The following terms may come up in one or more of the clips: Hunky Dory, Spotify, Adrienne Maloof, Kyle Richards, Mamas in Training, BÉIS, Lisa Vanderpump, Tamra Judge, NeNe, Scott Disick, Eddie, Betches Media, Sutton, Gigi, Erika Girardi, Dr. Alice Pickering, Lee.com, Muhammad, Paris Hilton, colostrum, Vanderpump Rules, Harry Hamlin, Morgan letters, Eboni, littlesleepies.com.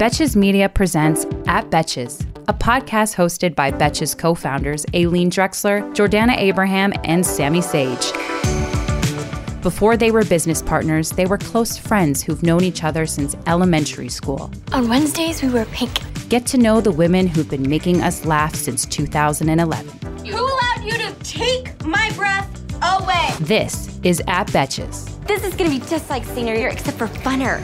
Betches Media presents At Betches, a podcast hosted by Betches co-founders Aileen Drexler, Jordana Abraham, and Sammy Sage. Before they were business partners, they were close friends who've known each other since elementary school. On Wednesdays, we were pink. Get to know the women who've been making us laugh since 2011. Who allowed you to take my breath away? This is At Betches. This is going to be just like senior year, except for funner.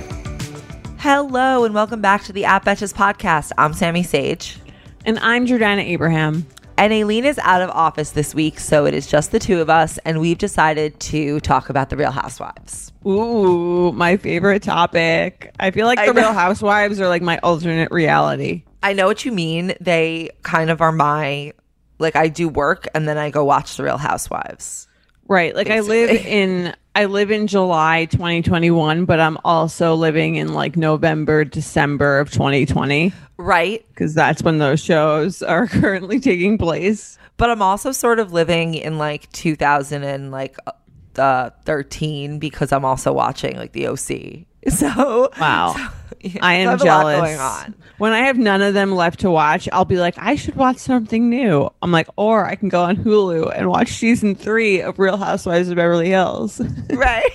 Hello, and welcome back to the At Betches podcast. I'm Sammy Sage. And I'm Jordana Abraham. And Aileen is out of office this week, so it is just the two of us, and we've decided to talk about The Real Housewives. Ooh, my favorite topic. I feel like Real Housewives are like my alternate reality. I know what you mean. They kind of are my, like, I do work, and then I go watch The Real Housewives. Right. Like, basically. I live in July 2021, but I'm also living in, like, November, December of 2020. Right. Because that's when those shows are currently taking place. But I'm also sort of living in, like, 2013 because I'm also watching, like, The OC. So. Wow. Yeah, I am jealous. A lot going on. When I have none of them left to watch, I'll be like, I should watch something new. I'm like, or I can go on Hulu and watch season 3 of Real Housewives of Beverly Hills. Right.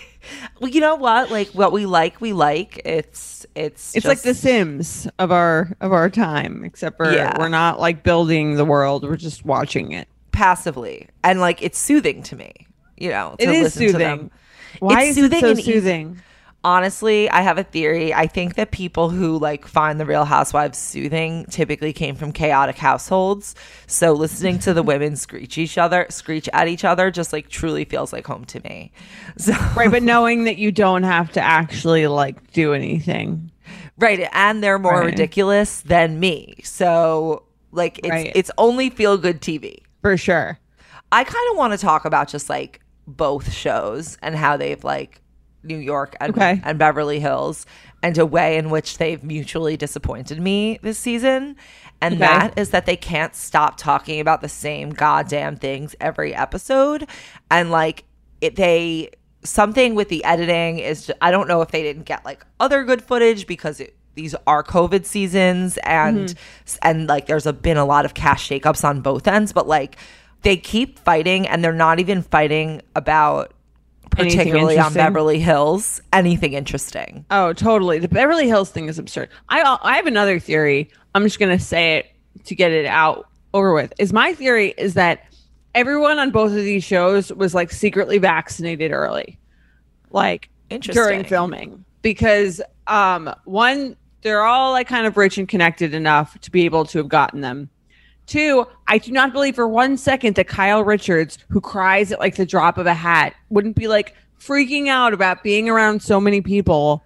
Well, you know what? Like, what we like. It's just like The Sims of our time, except for We're not like building the world. We're just watching it passively, and like it's soothing to me. You know, to it is soothing. To them. Why it's is soothing it so soothing? Honestly, I have a theory. I think that people who like find The Real Housewives soothing typically came from chaotic households. So listening to the women screech at each other just like truly feels like home to me. So, right, but knowing that you don't have to actually like do anything. Right, and they're more ridiculous than me. So like it's only feel good TV. For sure. I kind of want to talk about just like both shows and how they've like New York and Beverly Hills, and a way in which they've mutually disappointed me this season. And that is that they can't stop talking about the same goddamn things every episode. And like something with the editing is just, I don't know if they didn't get like other good footage because these are COVID seasons and like there's been a lot of cast shakeups on both ends, but like they keep fighting and they're not even fighting about particularly on Beverly Hills, anything interesting. Oh, totally. The Beverly Hills thing is absurd. I have another theory. I'm just going to say it to get it out over with. My theory is that everyone on both of these shows was like secretly vaccinated early, like during filming, because one, they're all like kind of rich and connected enough to be able to have gotten them. 2, I do not believe for one second that Kyle Richards, who cries at like the drop of a hat, wouldn't be like freaking out about being around so many people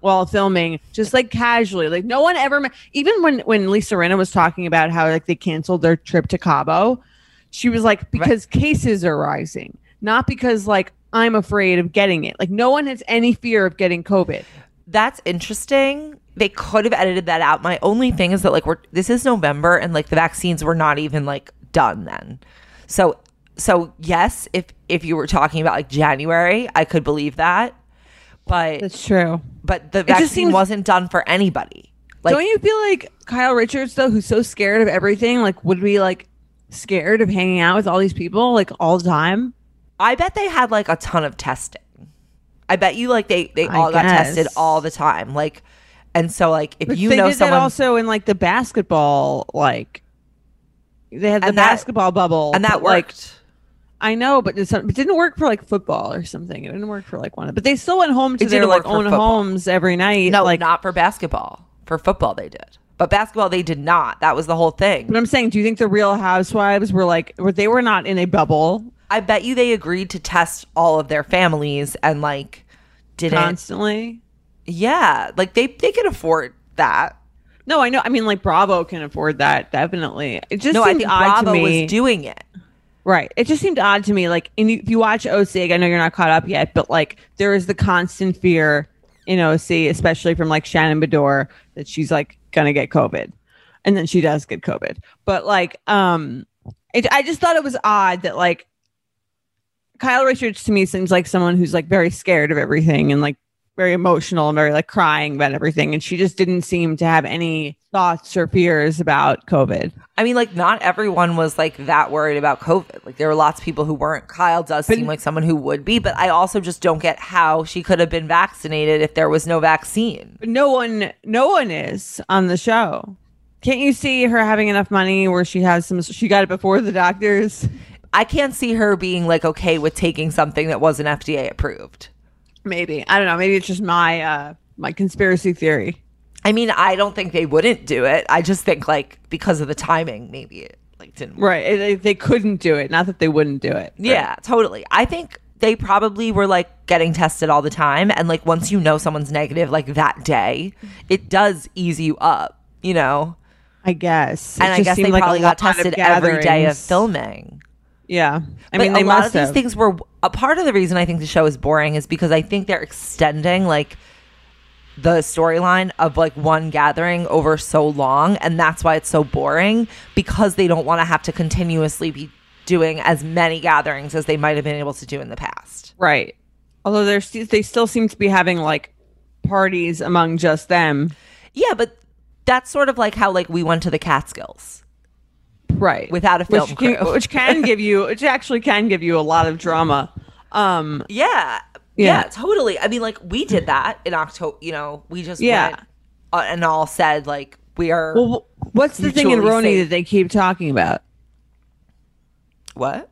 while filming, just like casually. Like no one ever, even when Lisa Rinna was talking about how like they canceled their trip to Cabo, she was like, because cases are rising, not because like I'm afraid of getting it. Like no one has any fear of getting COVID. That's interesting. They could have edited that out. My only thing is that like this is November and like the vaccines were not even like done then. So yes, if you were talking about like January, I could believe that. But that's true. But the vaccine wasn't done for anybody. Like, don't you feel like Kyle Richards though, who's so scared of everything, like would be like scared of hanging out with all these people like all the time? I bet they had like a ton of testing. I bet you like they all got tested all the time. Like. And so, like, if you know someone... They did that also in, like, the basketball, like... They had the basketball bubble. And that worked. I know, but it didn't work for, like, football or something. It didn't work for, like, one... But they still went home to their, like, own homes every night. No, like, not for basketball. For football, they did. But basketball, they did not. That was the whole thing. But I'm saying, do you think the Real Housewives were, like... They were not in a bubble. I bet you they agreed to test all of their families and, like, didn't... Constantly... Yeah, like they can afford that. No, I know. I mean, like Bravo can afford that definitely. It just seemed odd to me. Bravo was doing it. Right. It just seemed odd to me. Like, and if you watch OC, I know you're not caught up yet, but like there is the constant fear in OC, especially from like Shannon Bedore, that she's like gonna get COVID, and then she does get COVID. But like, I just thought it was odd that like Kyle Richards to me seems like someone who's like very scared of everything and like. very emotional and very like crying about everything. And she just didn't seem to have any thoughts or fears about COVID. I mean, like not everyone was like that worried about COVID. Like there were lots of people who weren't. Kyle does seem like someone who would be, but I also just don't get how she could have been vaccinated if there was no vaccine. No one is on the show. Can't you see her having enough money where she has some, she got it before the doctors? I can't see her being like, okay with taking something that wasn't FDA approved. Maybe. I don't know. Maybe it's just my my conspiracy theory. I mean, I don't think they wouldn't do it. I just think like because of the timing, maybe it like didn't work. Right. They couldn't do it. Not that they wouldn't do it. Right? Yeah, totally. I think they probably were like getting tested all the time. And like once you know someone's negative like that day, it does ease you up, you know? I guess. And I guess they probably got tested every day of filming. Yeah. I mean, a lot of these things were a part of the reason I think the show is boring is because I think they're extending like the storyline of like one gathering over so long. And that's why it's so boring, because they don't want to have to continuously be doing as many gatherings as they might have been able to do in the past. Right. Although they still seem to be having like parties among just them. Yeah. But that's sort of like how like we went to the Catskills. Right. Without a film crew. Which actually can give you a lot of drama. Yeah, totally. I mean, like we did that in October, you know, we just went and all said like we are. Well, what's the thing in Roni that they keep talking about? What?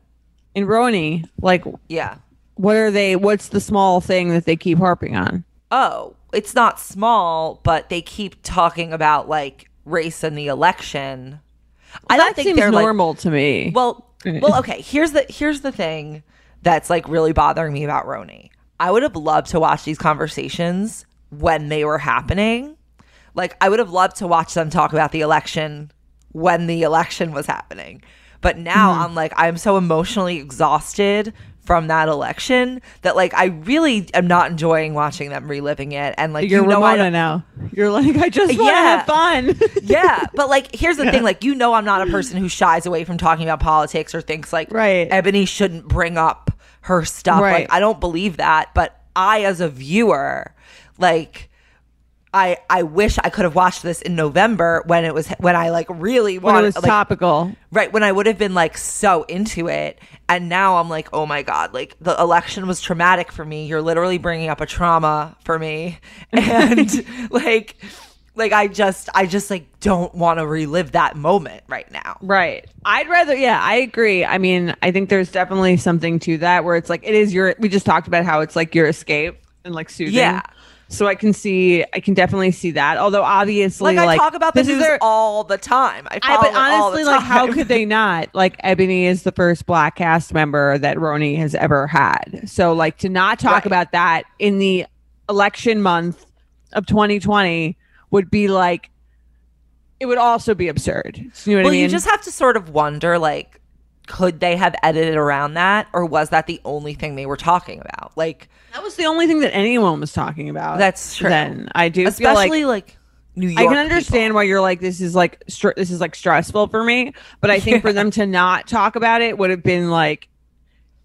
In Roni, like, yeah. What's the small thing that they keep harping on? Oh, it's not small, but they keep talking about like race and the election. Well, that seems normal to me. Well, okay. Here's the thing that's like really bothering me about Roni. I would have loved to watch these conversations when they were happening. Like I would have loved to watch them talk about the election when the election was happening. But now I'm like, I'm so emotionally exhausted from that election that like I really am not enjoying watching them reliving it. And like you're Ramona now. You're like, I just want to have fun. Yeah. But like here's the thing, like you know I'm not a person who shies away from talking about politics or thinks like Eboni shouldn't bring up her stuff. Right. Like I don't believe that. But I as a viewer, like I wish I could have watched this in November when I like really wanted it was like, topical, right? When I would have been like so into it, and now I'm like, oh my god, like the election was traumatic for me. You're literally bringing up a trauma for me, and like I just like don't want to relive that moment right now. Right? I'd rather, I agree. I mean, I think there's definitely something to that where it's like it is your. We just talked about how it's like your escape and like soothing. Yeah. So I can definitely see that. Although obviously, like I talk about this all the time. But honestly, like how could they not? Like Eboni is the first Black cast member that Roni has ever had. So like to not talk about that in the election month of 2020 would be like it would also be absurd. You know what I mean? You just have to sort of wonder like, could they have edited around that, or was that the only thing they were talking about? Like that was the only thing that anyone was talking about. That's true. Then I do, especially feel like New York. I can understand why you're like this is like stressful for me, but I think for them to not talk about it would have been like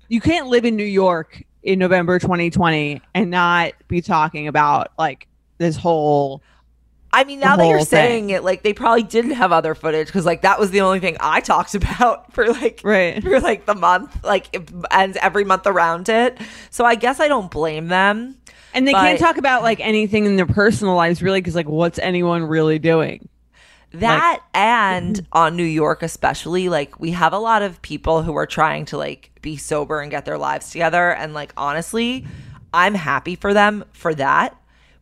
you can't live in New York in November 2020 and not be talking about like this whole. I mean, now that you're saying it, like they probably didn't have other footage because, like, that was the only thing I talked about for the month, like, and every month around it. So I guess I don't blame them. And they can't talk about like anything in their personal lives, really, because like, what's anyone really doing? That like, and on New York, especially, like, we have a lot of people who are trying to like be sober and get their lives together, and like, honestly, I'm happy for them for that,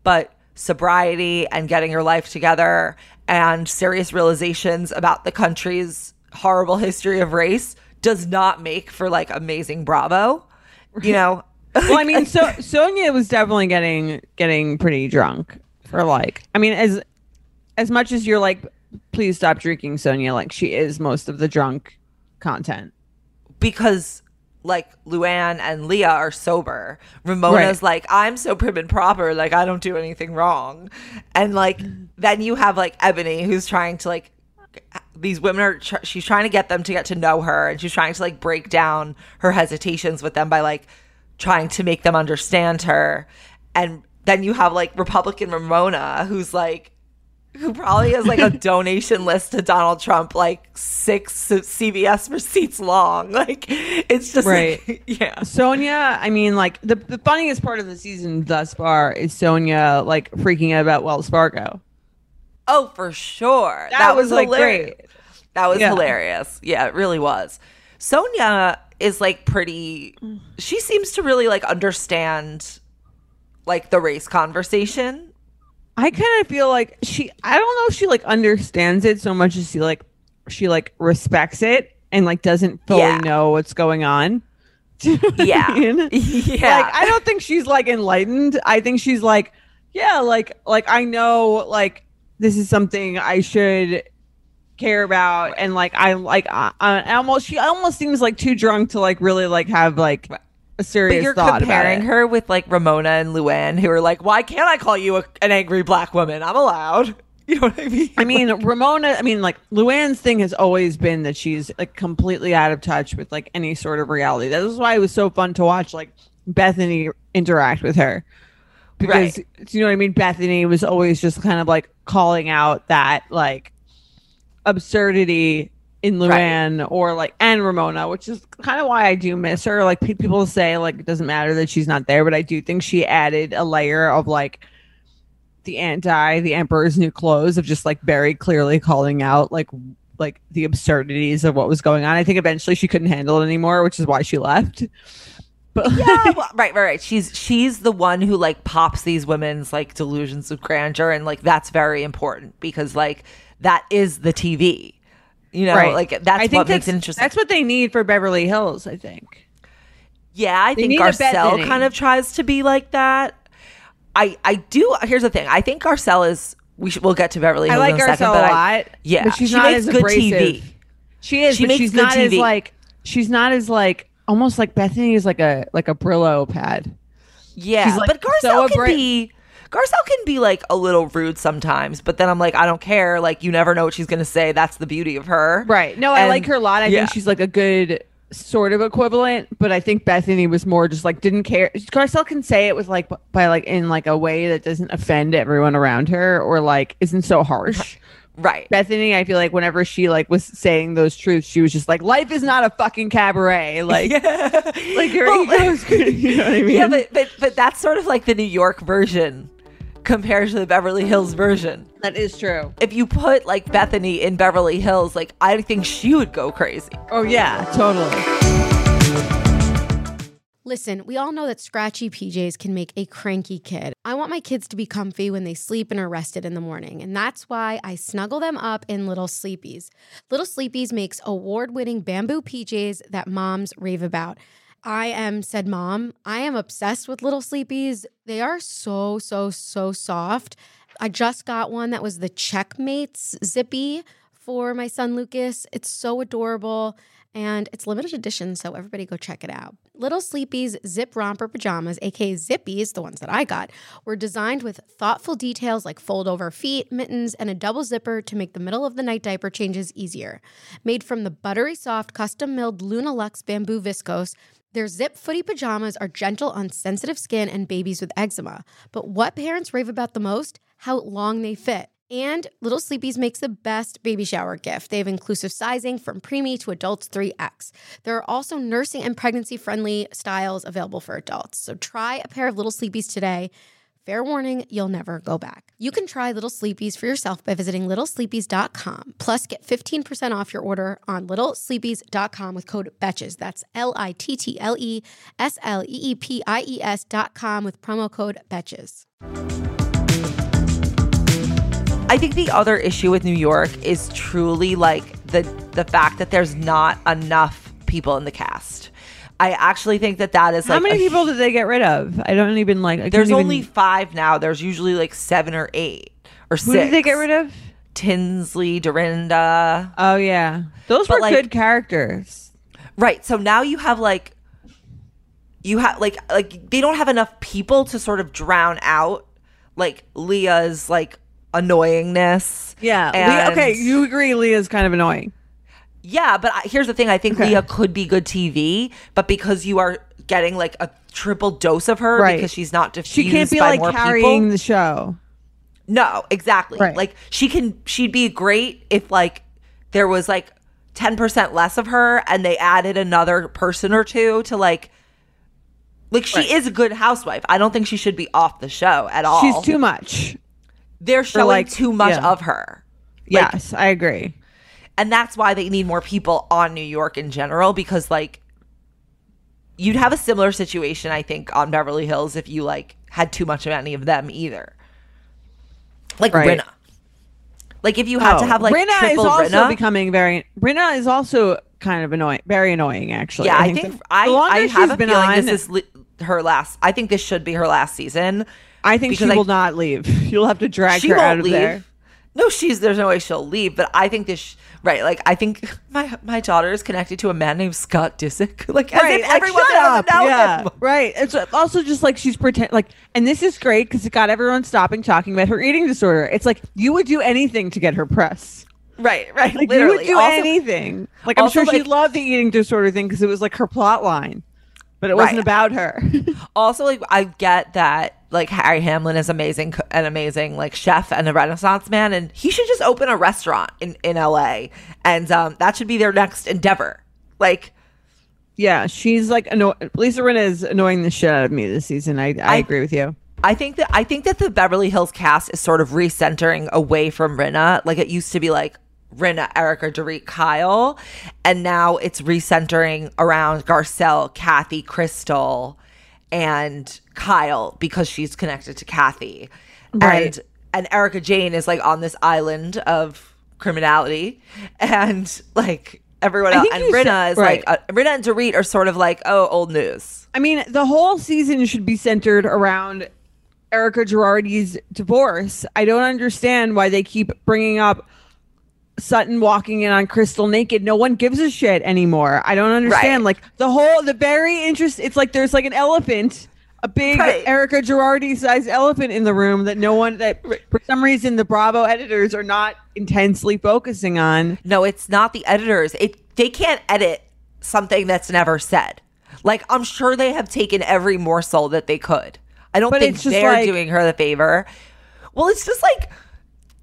but. Sobriety and getting your life together and serious realizations about the country's horrible history of race does not make for like amazing Bravo, you know. Well, I mean, so Sonja was definitely getting pretty drunk for like, I mean, as much as you're like, please stop drinking, Sonja, like she is most of the drunk content because. Like Luann and Leah are sober. Ramona's like, I'm so prim and proper, like I don't do anything wrong. And like then you have like Eboni who's trying to like these women are she's trying to get them to get to know her, and she's trying to like break down her hesitations with them by like trying to make them understand her. And Then you have like Republican Ramona, who's like, who probably has like a donation list to Donald Trump, like 6 CVS receipts long. Like, it's just right. Like, yeah. Sonja, I mean, like the funniest part of the season thus far is Sonja like freaking out about Wells Fargo. Oh, for sure. That was like hilarious. Great. That was hilarious. Yeah, it really was. Sonja is like pretty, she seems to really like understand like the race conversation. I kind of feel like I don't know if she like understands it so much as she respects it and like doesn't fully know what's going on. Do you know what I mean? Like, I don't think she's like enlightened. I think she's like, like I know like this is something I should care about. And like, she almost seems like too drunk to like really like have like a serious thought about it. But you're comparing her with like Ramona and Luann, who are like, why can't I call you an angry black woman? I'm allowed. You know what I mean? I mean, Luann's thing has always been that she's like completely out of touch with like any sort of reality. That is why it was so fun to watch like Bethenny interact with her. Because, you know what I mean? Bethenny was always just kind of like calling out that like absurdity in Luann or like, and Ramona, which is kind of why I do miss her. Like people say like, it doesn't matter that she's not there, but I do think she added a layer of like the Emperor's New Clothes of just like very clearly calling out like the absurdities of what was going on. I think eventually she couldn't handle it anymore, which is why she left. Yeah, well, right. She's the one who like pops these women's like delusions of grandeur, and like that's very important because like that is the TV, you know. Right. Like that's what makes it interesting. That's what they need for Beverly Hills, I think. Yeah, I think Garcelle kind of tries to be like that. I do. Here's the thing. I think Garcelle is. We'll get to Beverly Hills. I like in a Garcelle second, but a lot. Yeah, but she not makes as good abrasive. TV. She is. She but makes she's good not TV. As like. She's not as like. Almost like Bethenny is like a Brillo pad. Yeah, like, but Garcelle can be like a little rude sometimes. But then I'm like, I don't care. Like, you never know what she's gonna say. That's the beauty of her. Right. No, I like her a lot. I think she's like a good sort of equivalent. But I think Bethenny was more just like didn't care. Garcelle can say it with like by like in like a way that doesn't offend everyone around her or like isn't so harsh. Right. Bethenny, I feel like whenever she like was saying those truths, she was just like, life is not a fucking cabaret. Like, like your ego is good. You know what I mean? Yeah, but that's sort of like the New York version compared to the Beverly Hills version. That is true. If you put like Bethenny in Beverly Hills, like I think she would go crazy. Oh yeah, totally. Listen, we all know that scratchy PJs can make a cranky kid. I want my kids to be comfy when they sleep and are rested in the morning, and that's why I snuggle them up in Little Sleepies. Little Sleepies makes award-winning bamboo PJs that moms rave about. I am obsessed with Little Sleepies. They are so, so, so soft. I just got one that was the Checkmates Zippy for my son Lucas. It's so adorable. And it's limited edition, so everybody go check it out. Little Sleepies Zip Romper Pajamas, aka Zippies, the ones that I got, were designed with thoughtful details like fold-over feet, mittens, and a double zipper to make the middle-of-the-night diaper changes easier. Made from the buttery-soft, custom-milled Luna Luxe bamboo viscose, their zip footy pajamas are gentle on sensitive skin and babies with eczema. But what parents rave about the most? How long they fit. And Little Sleepies makes the best baby shower gift. They have inclusive sizing from preemie to adults 3X. There are also nursing and pregnancy-friendly styles available for adults. So try a pair of Little Sleepies today. Fair warning, you'll never go back. You can try Little Sleepies for yourself by visiting littlesleepies.com. Plus, get 15% off your order on littlesleepies.com with code BETCHES. That's LITTLESLEEPIES.com with promo code BETCHES. I think the other issue with New York is truly like the fact that there's not enough people in the cast. I actually think that is like how many people did they get rid of? I don't even like. There's only 5 now. There's usually like 7 or 8 or 6. Who did they get rid of? Tinsley, Dorinda. Oh yeah, those were like good characters. Right. So now you have like they don't have enough people to sort of drown out like Leah's like annoyingness. Yeah. And okay, you agree Leah's kind of annoying. Yeah, but here's the thing. I think Leah could be good TV, but because you are getting like a triple dose of her, right, because she's not diffused. She can't be by like more carrying people. The show. No, exactly. Right. Like she'd be great if like there was like 10% less of her and they added another person or two to like she right. is a good housewife. I don't think she should be off the show at all. She's too much. They're showing like, too much yeah. of her. Like, yes, I agree. And that's why they need more people on New York in general, because like you'd have a similar situation, I think, on Beverly Hills if you like had too much of any of them either. Like right. Rinna. Like if you had to have like Rinna triple is also Rinna. Becoming very Rinna is also kind of annoying, very annoying actually. Yeah, I have a feeling this is her last. I think this should be her last season. I think she will not leave. You'll have to drag her out of there. No, there's no way she'll leave. But I think this right. Like I think my daughter is connected to a man named Scott Disick. Like as right, if everyone doesn't know yeah, him. Right. It's also just like she's pretend like, and this is great because it got everyone stopping talking about her eating disorder. It's like you would do anything to get her press. Right, right. Like literally. You would do anything. Like I'm sure she loved the eating disorder thing because it was like her plot line, but it wasn't right. about her. Also, like I get that. Like Harry Hamlin is an amazing like chef and a Renaissance man, and he should just open a restaurant in LA, and that should be their next endeavor. Like, yeah, she's like Lisa Rinna is annoying the shit out of me this season. I agree with you. I think that the Beverly Hills cast is sort of recentering away from Rinna. Like it used to be like Rinna, Erika, Dorit, Kyle, and now it's recentering around Garcelle, Kathy, Crystal, and Kyle, because she's connected to Kathy. Right. And Erika Jayne is like on this island of criminality, and like everyone else. And Rinna is right. like Rinna and Dorit are sort of like, oh, old news. I mean, the whole season should be centered around Erika Girardi's divorce. I don't understand why they keep bringing up Sutton walking in on Crystal naked. No one gives a shit anymore. I don't understand. Right. Like the very interest. It's like there's like an elephant, a big right. Erika Girardi sized elephant in the room that no one that for some reason the Bravo editors are not intensely focusing on. No, it's not the editors. They can't edit something that's never said. Like I'm sure they have taken every morsel that they could. I don't think they're like, doing her the favor. Well, it's just like.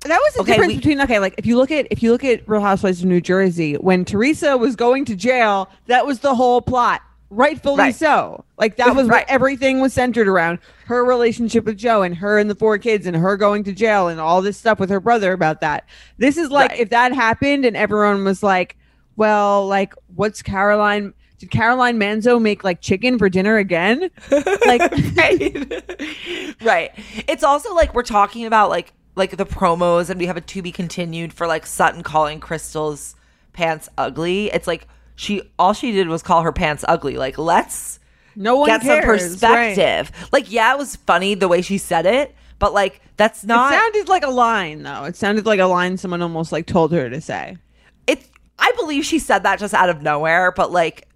That was the difference between like if you look at Real Housewives of New Jersey, when Teresa was going to jail, that was the whole plot, rightfully right. so. Like that was right. what everything was centered around, her relationship with Joe and her and the four kids and her going to jail and all this stuff with her brother about that. This is like right. if that happened and everyone was like, well, like what's Caroline? Did Caroline Manzo make like chicken for dinner again? Like right. right. It's also like we're talking about like the promos, and we have a to be continued for like Sutton calling Crystal's pants ugly. It's like all she did was call her pants ugly. Like let's no one get cares. Some perspective. Right. Like yeah, it was funny the way she said it, but like that's not. It sounded like a line though. It sounded like a line someone almost like told her to say. I believe she said that just out of nowhere, but like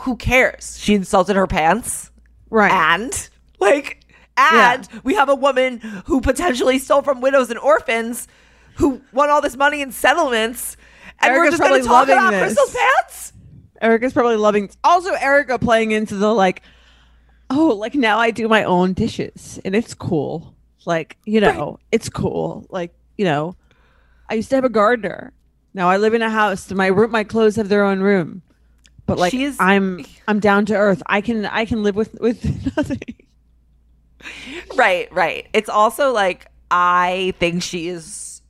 who cares? She insulted her pants, right? And like. And yeah. we have a woman who potentially stole from widows and orphans who won all this money in settlements. And Erika's we're just going to talk about this. Crystal's pants? Erika's probably loving this. Also, Erika playing into the like, oh, like now I do my own dishes. And it's cool. Like, you know, right. it's cool. Like, you know, I used to have a gardener. Now I live in a house. My clothes have their own room. But like, I'm down to earth. I can live with nothing. Right, right. It's also like I think she is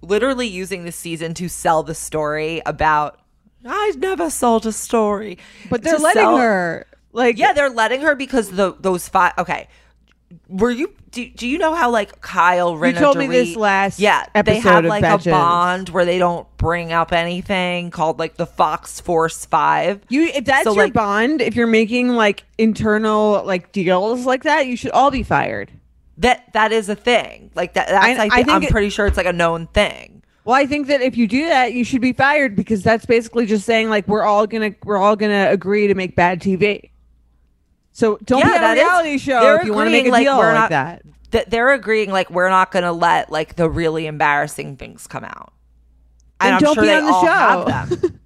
literally using this season to sell the story about I've never sold a story. But they're letting her. Like yeah, they're letting her because those five. Okay. Were you do you know how like Kyle Rinna you told Dorit, me this last yeah, episode they have of like Betches. A bond where they don't bring up anything called like the Fox Force 5. You if that's so, your like, bond, if you're making like internal like deals like that, you should all be fired. That is a thing. Like I'm pretty sure it's like a known thing. Well, I think that if you do that, you should be fired because that's basically just saying like we're all gonna agree to make bad TV. So don't be on a reality show if you want to make a deal like that. They're agreeing like we're not going to let like the really embarrassing things come out. And I'm sure they all have them.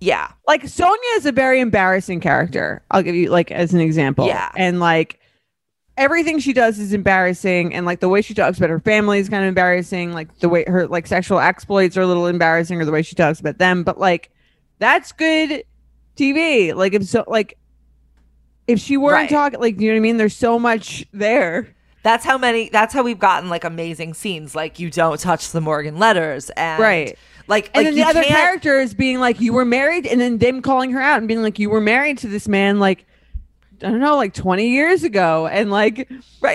Yeah. Like Sonja is a very embarrassing character. I'll give you like as an example. Yeah. And like everything she does is embarrassing. And like the way she talks about her family is kind of embarrassing. Like the way her like sexual exploits are a little embarrassing or the way she talks about them. But like that's good TV. Like if so like if she weren't talking like you know what I mean? There's so much there. That's how we've gotten like amazing scenes. Like you don't touch the Morgan letters and Like, and then the other characters being like, you were married, and then them calling her out and being like, you were married to this man, like, I don't know, like 20 years ago. And like,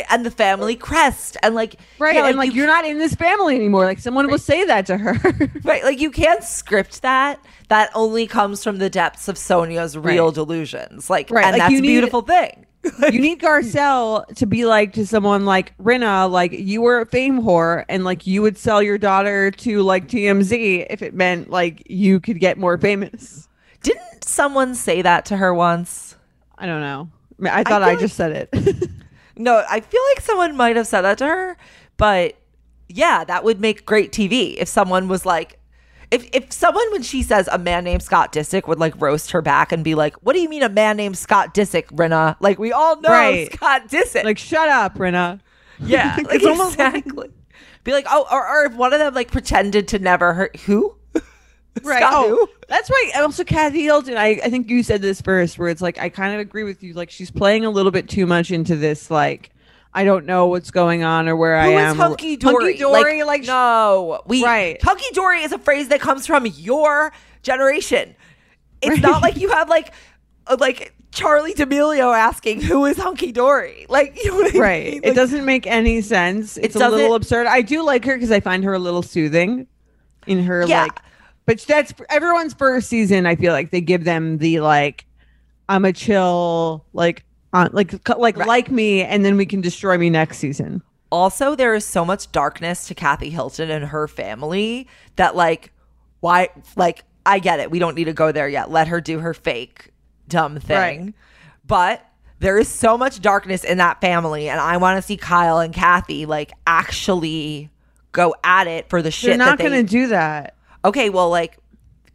and the family crest. And like, yeah, and like, you're not in this family anymore. Like, someone will say that to her. Like, you can't script that. That only comes from the depths of Sonja's real delusions. Like, and like, that's a beautiful thing. You need Garcelle to be like to someone like Rinna, like you were a fame whore and like you would sell your daughter to like TMZ if it meant like you could get more famous. Didn't someone say that to her once? I don't know. I thought I just said it. No, I feel like someone might have said that to her. But yeah, that would make great TV if someone was like, If someone, when she says a man named Scott Disick, would like roast her back and be like, what do you mean a man named Scott Disick, Rinna? Like, we all know Scott Disick. Like, shut up, Rinna. Yeah, like, exactly. Be like, oh, or if one of them like pretended to never hurt, who? Right. Scott who? That's right. And also Kathy Hilton, I think you said this first, where it's like, I kind of agree with you. Like, she's playing a little bit too much into this, like, I don't know what's going on or where I am. Who is Hunky Dory? Hunky Dory, like no. Hunky Dory is a phrase that comes from your generation. It's not like you have like Charlie D'Amelio asking who is Hunky Dory. Like you know what I mean? Like, it doesn't make any sense. It's a little absurd. I do like her because I find her a little soothing in her like. But that's everyone's first season. I feel like they give them the like, I'm a chill like. Like me, and then we can destroy me next season. Also, there is so much darkness to Kathy Hilton and her family that like, why? Like, I get it. We don't need to go there yet. Let her do her fake dumb thing. Right. But there is so much darkness in that family, and I want to see Kyle and Kathy like actually go at it for the shit. They're not going to do that. Okay, well, like.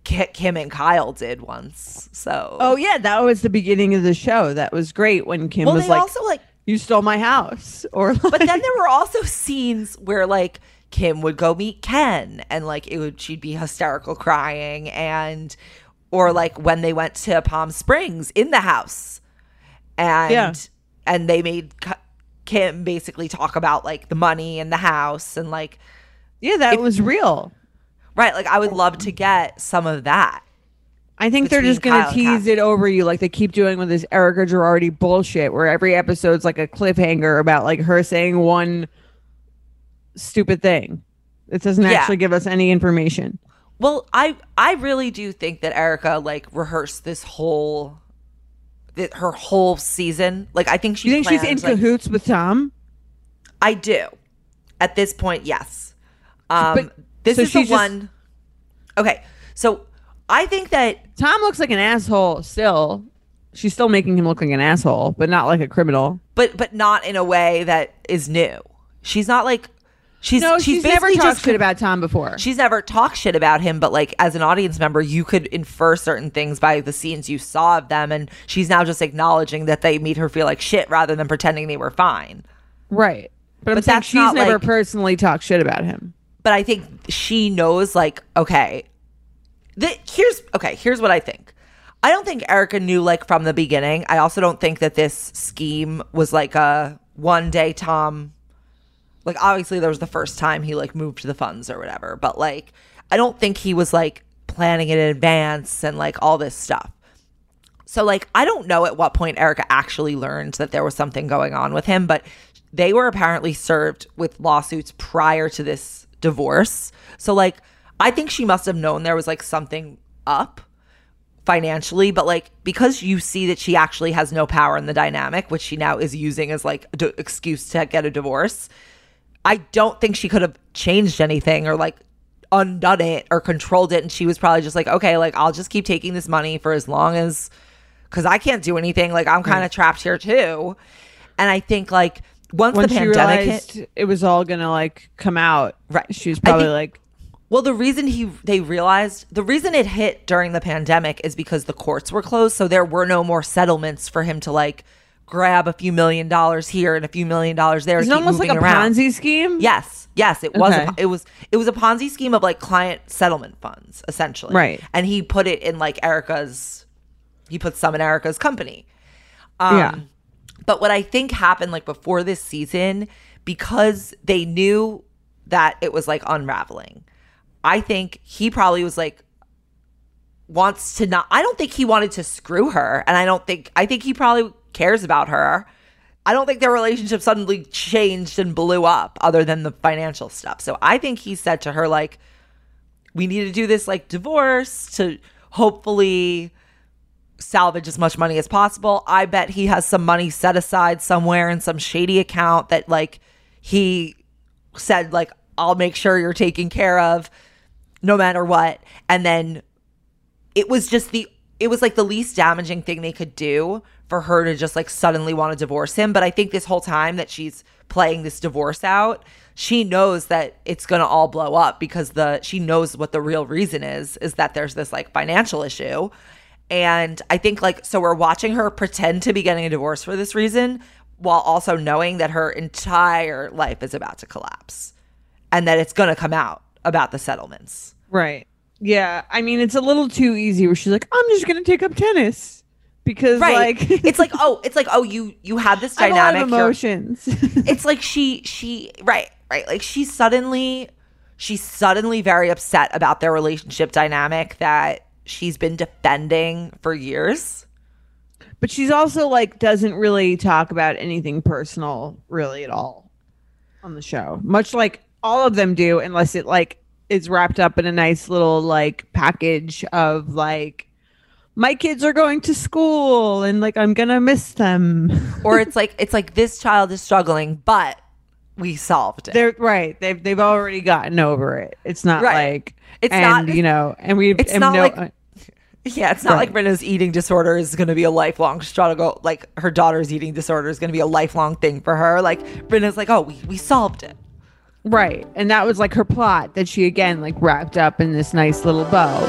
Kim and Kyle did once. So that was the beginning of the show. That was great when Kim was like, also, like, you stole my house or like... But then there were also scenes where like Kim would go meet Ken and like she'd be hysterical crying and or like when they went to Palm Springs in the house and and they made Kim basically talk about like the money and the house and like that was real. Right, like I would love to get some of that. I think they're just going to tease it over you like they keep doing with this Erika Jayne bullshit where every episode's like a cliffhanger about like her saying one stupid thing. It doesn't actually give us any information. Well, I really do think that Erika like rehearsed this whole her whole season. Like I think she she's in cahoots with Tom? I do. At this point, yes. This is the one. Okay. So I think that Tom looks like an asshole still. She's still making him look like an asshole, but not like a criminal. But not in a way that is new. She's not like she's never talked shit about Tom before. She's never talked shit about him, but like as an audience member, you could infer certain things by the scenes you saw of them, and she's now just acknowledging that they made her feel like shit rather than pretending they were fine. Right. But I'm saying she's never like, personally talked shit about him. But I think she knows, like, okay, here's what I think. I don't think Erika knew, like, from the beginning. I also don't think that this scheme was, like, a one-day Tom. Like, obviously, there was the first time he, like, moved the funds or whatever. But, like, I don't think he was, like, planning it in advance and, like, all this stuff. So, like, I don't know at what point Erika actually learned that there was something going on with him. But they were apparently served with lawsuits prior to this divorce. So like I think she must have known there was like something up financially, but like because you see that she actually has no power in the dynamic, which she now is using as like excuse to get a divorce, I don't think she could have changed anything or like undone it or controlled it. And she was probably just like, okay, like I'll just keep taking this money for as long as, because I can't do anything, like I'm kind of trapped here too. And I think like once the pandemic hit, it was all gonna like come out. Right. She was probably like, Well, the reason they realized it hit during the pandemic is because the courts were closed. So there were no more settlements for him to like grab a few $1 million here and a few $1 million there. It's almost like a Ponzi scheme. Yes, it was. Okay. It was a Ponzi scheme of like client settlement funds, essentially. Right. And he put it in like Erika's. He put some in Erika's company. Yeah. But what I think happened like before this season, because they knew that it was like unraveling, I think he probably was like wants to not. I don't think he wanted to screw her, and I think he probably cares about her. I don't think their relationship suddenly changed and blew up other than the financial stuff. So I think he said to her, like, we need to do this like divorce to hopefully salvage as much money as possible. I bet he has some money set aside somewhere in some shady account that like he said, like, I'll make sure you're taken care of no matter what. And then it was like the least damaging thing they could do for her to just like suddenly want to divorce him. But I think this whole time that she's playing this divorce out, she knows that it's going to all blow up because she knows what the real reason is that there's this like financial issue. And I think like, so we're watching her pretend to be getting a divorce for this reason while also knowing that her entire life is about to collapse and that it's going to come out about the settlements. Right. Yeah. I mean, it's a little too easy where she's like, I'm just going to take up tennis because like it's like, oh, you have this dynamic. I have emotions. It's like she, right. Like she's suddenly very upset about their relationship dynamic that she's been defending for years, but she's also like doesn't really talk about anything personal really at all on the show, much like all of them do, unless it like is wrapped up in a nice little like package of like, my kids are going to school and like I'm gonna miss them, or it's like this child is struggling but we solved it. They're right. They've already gotten over it. It's not right. Like it's and, not, you know, and we it's and not no, like yeah, it's not right. Like Rinna's eating disorder is going to be a lifelong struggle. Like her daughter's eating disorder is going to be a lifelong thing for her. Like Rinna's like, oh, we solved it. Right. And that was like her plot that she again like wrapped up in this nice little bow.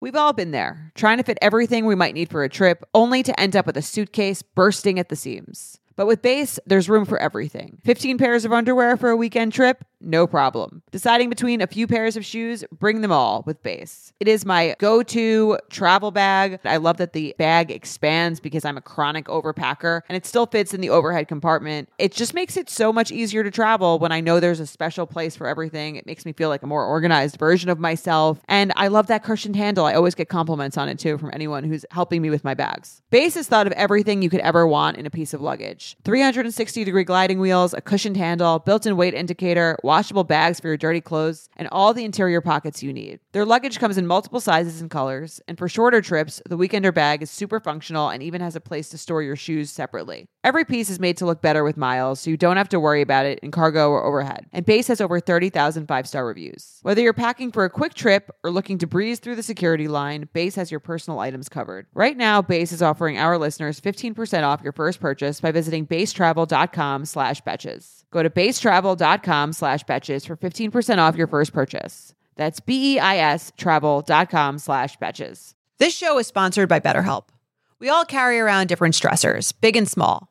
We've all been there, trying to fit everything we might need for a trip, only to end up with a suitcase bursting at the seams. But with BÉIS, there's room for everything. 15 pairs of underwear for a weekend trip? No problem. Deciding between a few pairs of shoes? Bring them all with BÉIS. It is my go-to travel bag. I love that the bag expands because I'm a chronic overpacker, and it still fits in the overhead compartment. It just makes it so much easier to travel when I know there's a special place for everything. It makes me feel like a more organized version of myself. And I love that cushioned handle. I always get compliments on it too from anyone who's helping me with my bags. BÉIS has thought of everything you could ever want in a piece of luggage. 360-degree gliding wheels, a cushioned handle, built-in weight indicator, washable bags for your dirty clothes, and all the interior pockets you need. Their luggage comes in multiple sizes and colors, and for shorter trips, the Weekender bag is super functional and even has a place to store your shoes separately. Every piece is made to look better with miles, so you don't have to worry about it in cargo or overhead. And BÉIS has over 30,000 five-star reviews. Whether you're packing for a quick trip or looking to breeze through the security line, BÉIS has your personal items covered. Right now, BÉIS is offering our listeners 15% off your first purchase by visiting BASEtravel.com/betches. Go to BASEtravel.com/betches for 15% off your first purchase. That's BEIS travel.com/betches. This show is sponsored by BetterHelp. We all carry around different stressors, big and small.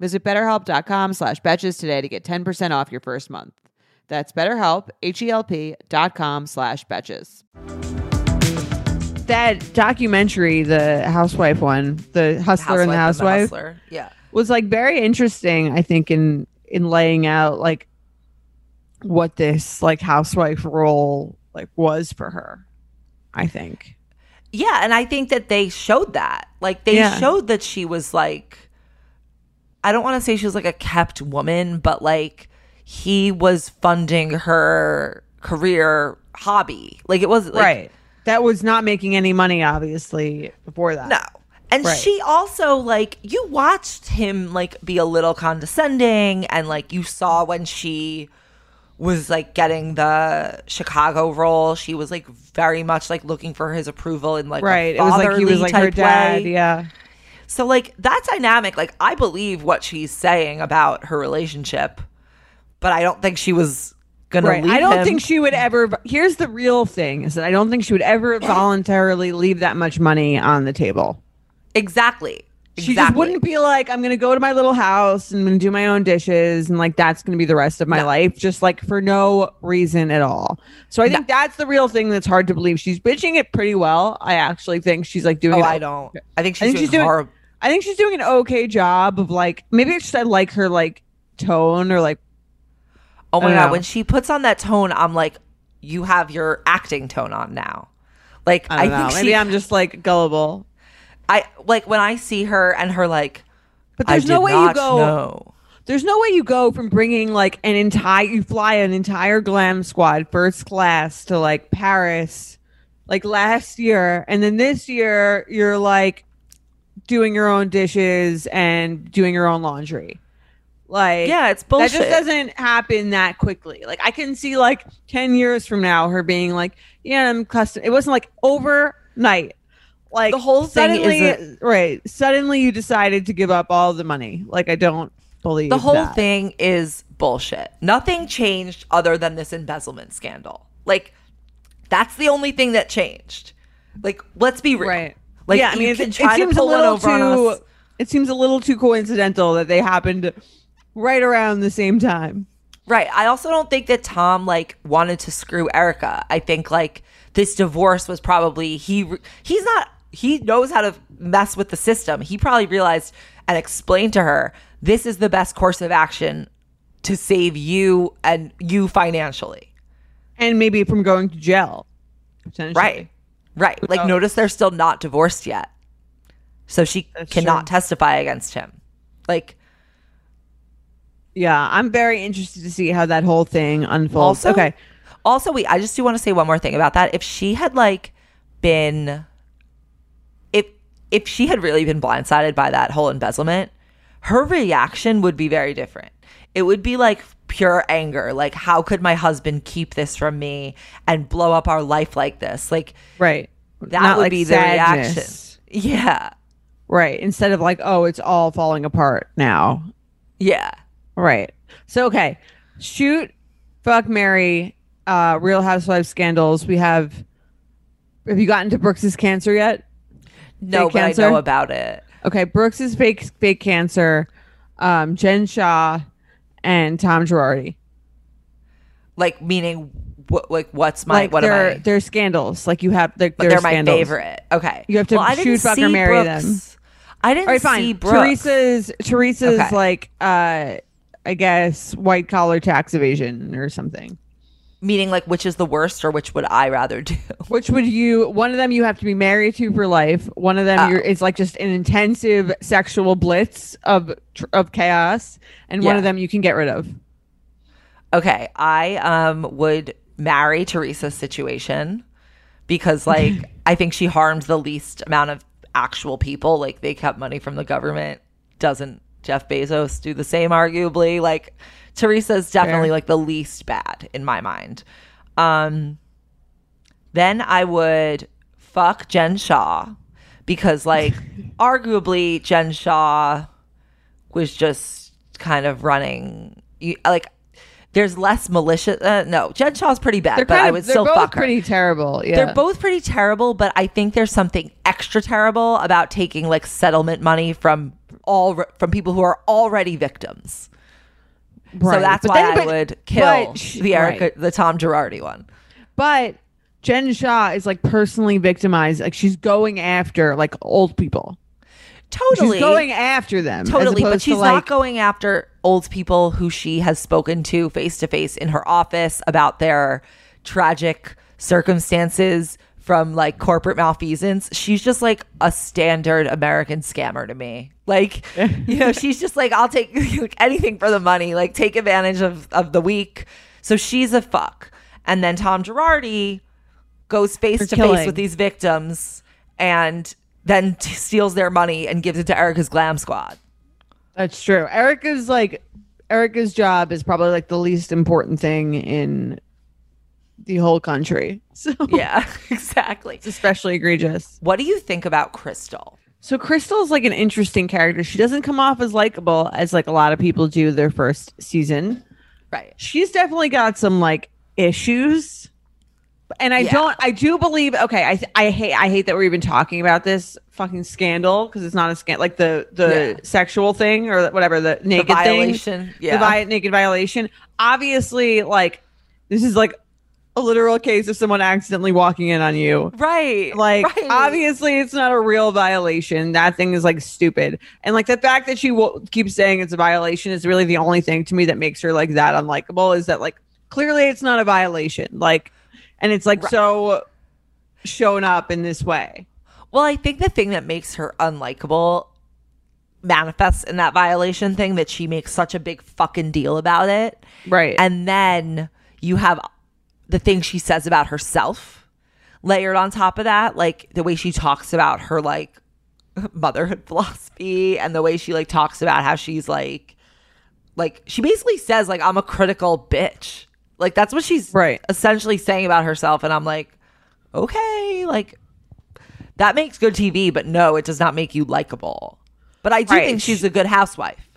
Visit BetterHelp.com/betches today to get 10% off your first month. That's BetterHelp, HELP.com/betches. That documentary, the housewife one, the housewife and the hustler. Yeah. was like very interesting, I think, in laying out like what this like housewife role like was for her, I think. Yeah, and I think that they showed that. Like they showed that she was like, I don't want to say she was like a kept woman, but like he was funding her career hobby. Like it wasn't like, right. That was not making any money, obviously, before that. No. And she also, like, you watched him, like, be a little condescending. And, like, you saw when she was, like, getting the Chicago role, she was, like, very much, like, looking for his approval in, like, a fatherly type way. It was like he was, like, her dad, So, like, that dynamic, like, I believe what she's saying about her relationship, but I don't think she was going to leave him. I don't think she would ever. Here's the real thing, is that I don't think she would ever voluntarily leave that much money on the table. Exactly. She just wouldn't be like, I'm going to go to my little house and I'm going to do my own dishes. And like, that's going to be the rest of my life, just like for no reason at all. So I think that's the real thing that's hard to believe. She's bitching it pretty well. I actually think she's like doing I think she's doing horrible. I think she's doing an okay job of like, maybe it's just I like her like tone or like. Oh my God. When she puts on that tone, I'm like, you have your acting tone on now. Like, I think maybe I'm just like gullible. I like when I see her and her like, but there's no way you go. There's no way you go from bringing like an entire, you fly an entire glam squad first class to like Paris, like last year, and then this year you're like doing your own dishes and doing your own laundry. Like, yeah, it's bullshit. That just doesn't happen that quickly. Like I can see like 10 years from now her being like, yeah, I'm custom. It wasn't like overnight. Like the whole thing is right. Suddenly you decided to give up all the money. Like I don't believe the whole thing is bullshit. Nothing changed other than this embezzlement scandal. Like that's the only thing that changed. Like let's be real. Right. Like yeah, I mean, it seems a little too. It seems a little too coincidental that they happened right around the same time. Right. I also don't think that Tom like wanted to screw Erika. I think like this divorce was probably he's not. He knows how to mess with the system. He probably realized and explained to her, this is the best course of action to save you and you financially. And maybe from going to jail. Right. Right. Like notice they're still not divorced yet. So she cannot testify against him. Like. Yeah. I'm very interested to see how that whole thing unfolds. Okay. Also, I just do want to say one more thing about that. If she had like been... If she had really been blindsided by that whole embezzlement, her reaction would be very different. It would be like pure anger. Like, how could my husband keep this from me and blow up our life like this? Like, right. That Not would like be sadness. The reaction. Yeah. Right. Instead of like, oh, it's all falling apart now. Yeah. Right. So, okay. Shoot, fuck, marry, Real Housewives scandals. We have you gotten to Brooks's cancer yet? No, but I know about it. Okay, Brooks is fake cancer, Jen Shah, and Tom Girardi. Like meaning, like what's my like what are I? They're scandals. Like you have, they're my favorite. Okay, you have to shoot, fuck, or marry them. I didn't see Brooks. Teresa's okay. Like I guess white collar tax evasion or something. Meaning like which is the worst or which would I rather do? Which would you, one of them you have to be married to for life. One of them it's like just an intensive sexual blitz of chaos. And one of them you can get rid of. Okay. I would marry Teresa's situation because like I think she harmed the least amount of actual people. Like they kept money from the government. Doesn't Jeff Bezos do the same arguably? Like Teresa's definitely like the least bad in my mind. Then I would fuck Jen Shah because like arguably Jen Shah was just kind of running like there's less malicious. No, Jen Shah's pretty bad, but I would still fuck her. They're both pretty terrible. Yeah. They're both pretty terrible, but I think there's something extra terrible about taking like settlement money from people who are already victims. Right. So that's why I would kill the Erika, the Tom Girardi one. But Jen Shah is like personally victimized. Like she's going after like old people. Totally. She's going after them. Totally. But she's not going after old people who she has spoken to face in her office about their tragic circumstances from like corporate malfeasance. She's just like a standard American scammer to me. Like, you know, she's just like, I'll take anything for the money, like take advantage of the weak. So she's a fuck. And then Tom Girardi goes face to face with these victims and then steals their money and gives it to Erika's glam squad. That's true. Erika's job is probably like the least important thing in the whole country. So yeah, exactly. It's especially egregious. What do you think about Crystal? So Crystal is like an interesting character. She doesn't come off as likable as like a lot of people do their first season. Right. She's definitely got some like issues. And I do believe. Okay, I hate that we're even talking about this fucking scandal because it's not a scandal, like the sexual thing or whatever, the naked violation, naked violation. Obviously, like this is like a literal case of someone accidentally walking in on you, right? Like obviously, it's not a real violation. That thing is like stupid, and like the fact that she keeps saying it's a violation is really the only thing to me that makes her like that unlikable. Is that like clearly it's not a violation, like. And it's like so shown up in this way. Well, I think the thing that makes her unlikable manifests in that violation thing that she makes such a big fucking deal about it. Right. And then you have the thing she says about herself layered on top of that. Like the way she talks about her like motherhood philosophy and the way she like talks about how she's like she basically says like I'm a critical bitch. Like, that's what she's essentially saying about herself. And I'm like, okay, like, that makes good TV, but no, it does not make you likable. But I do think she's a good housewife.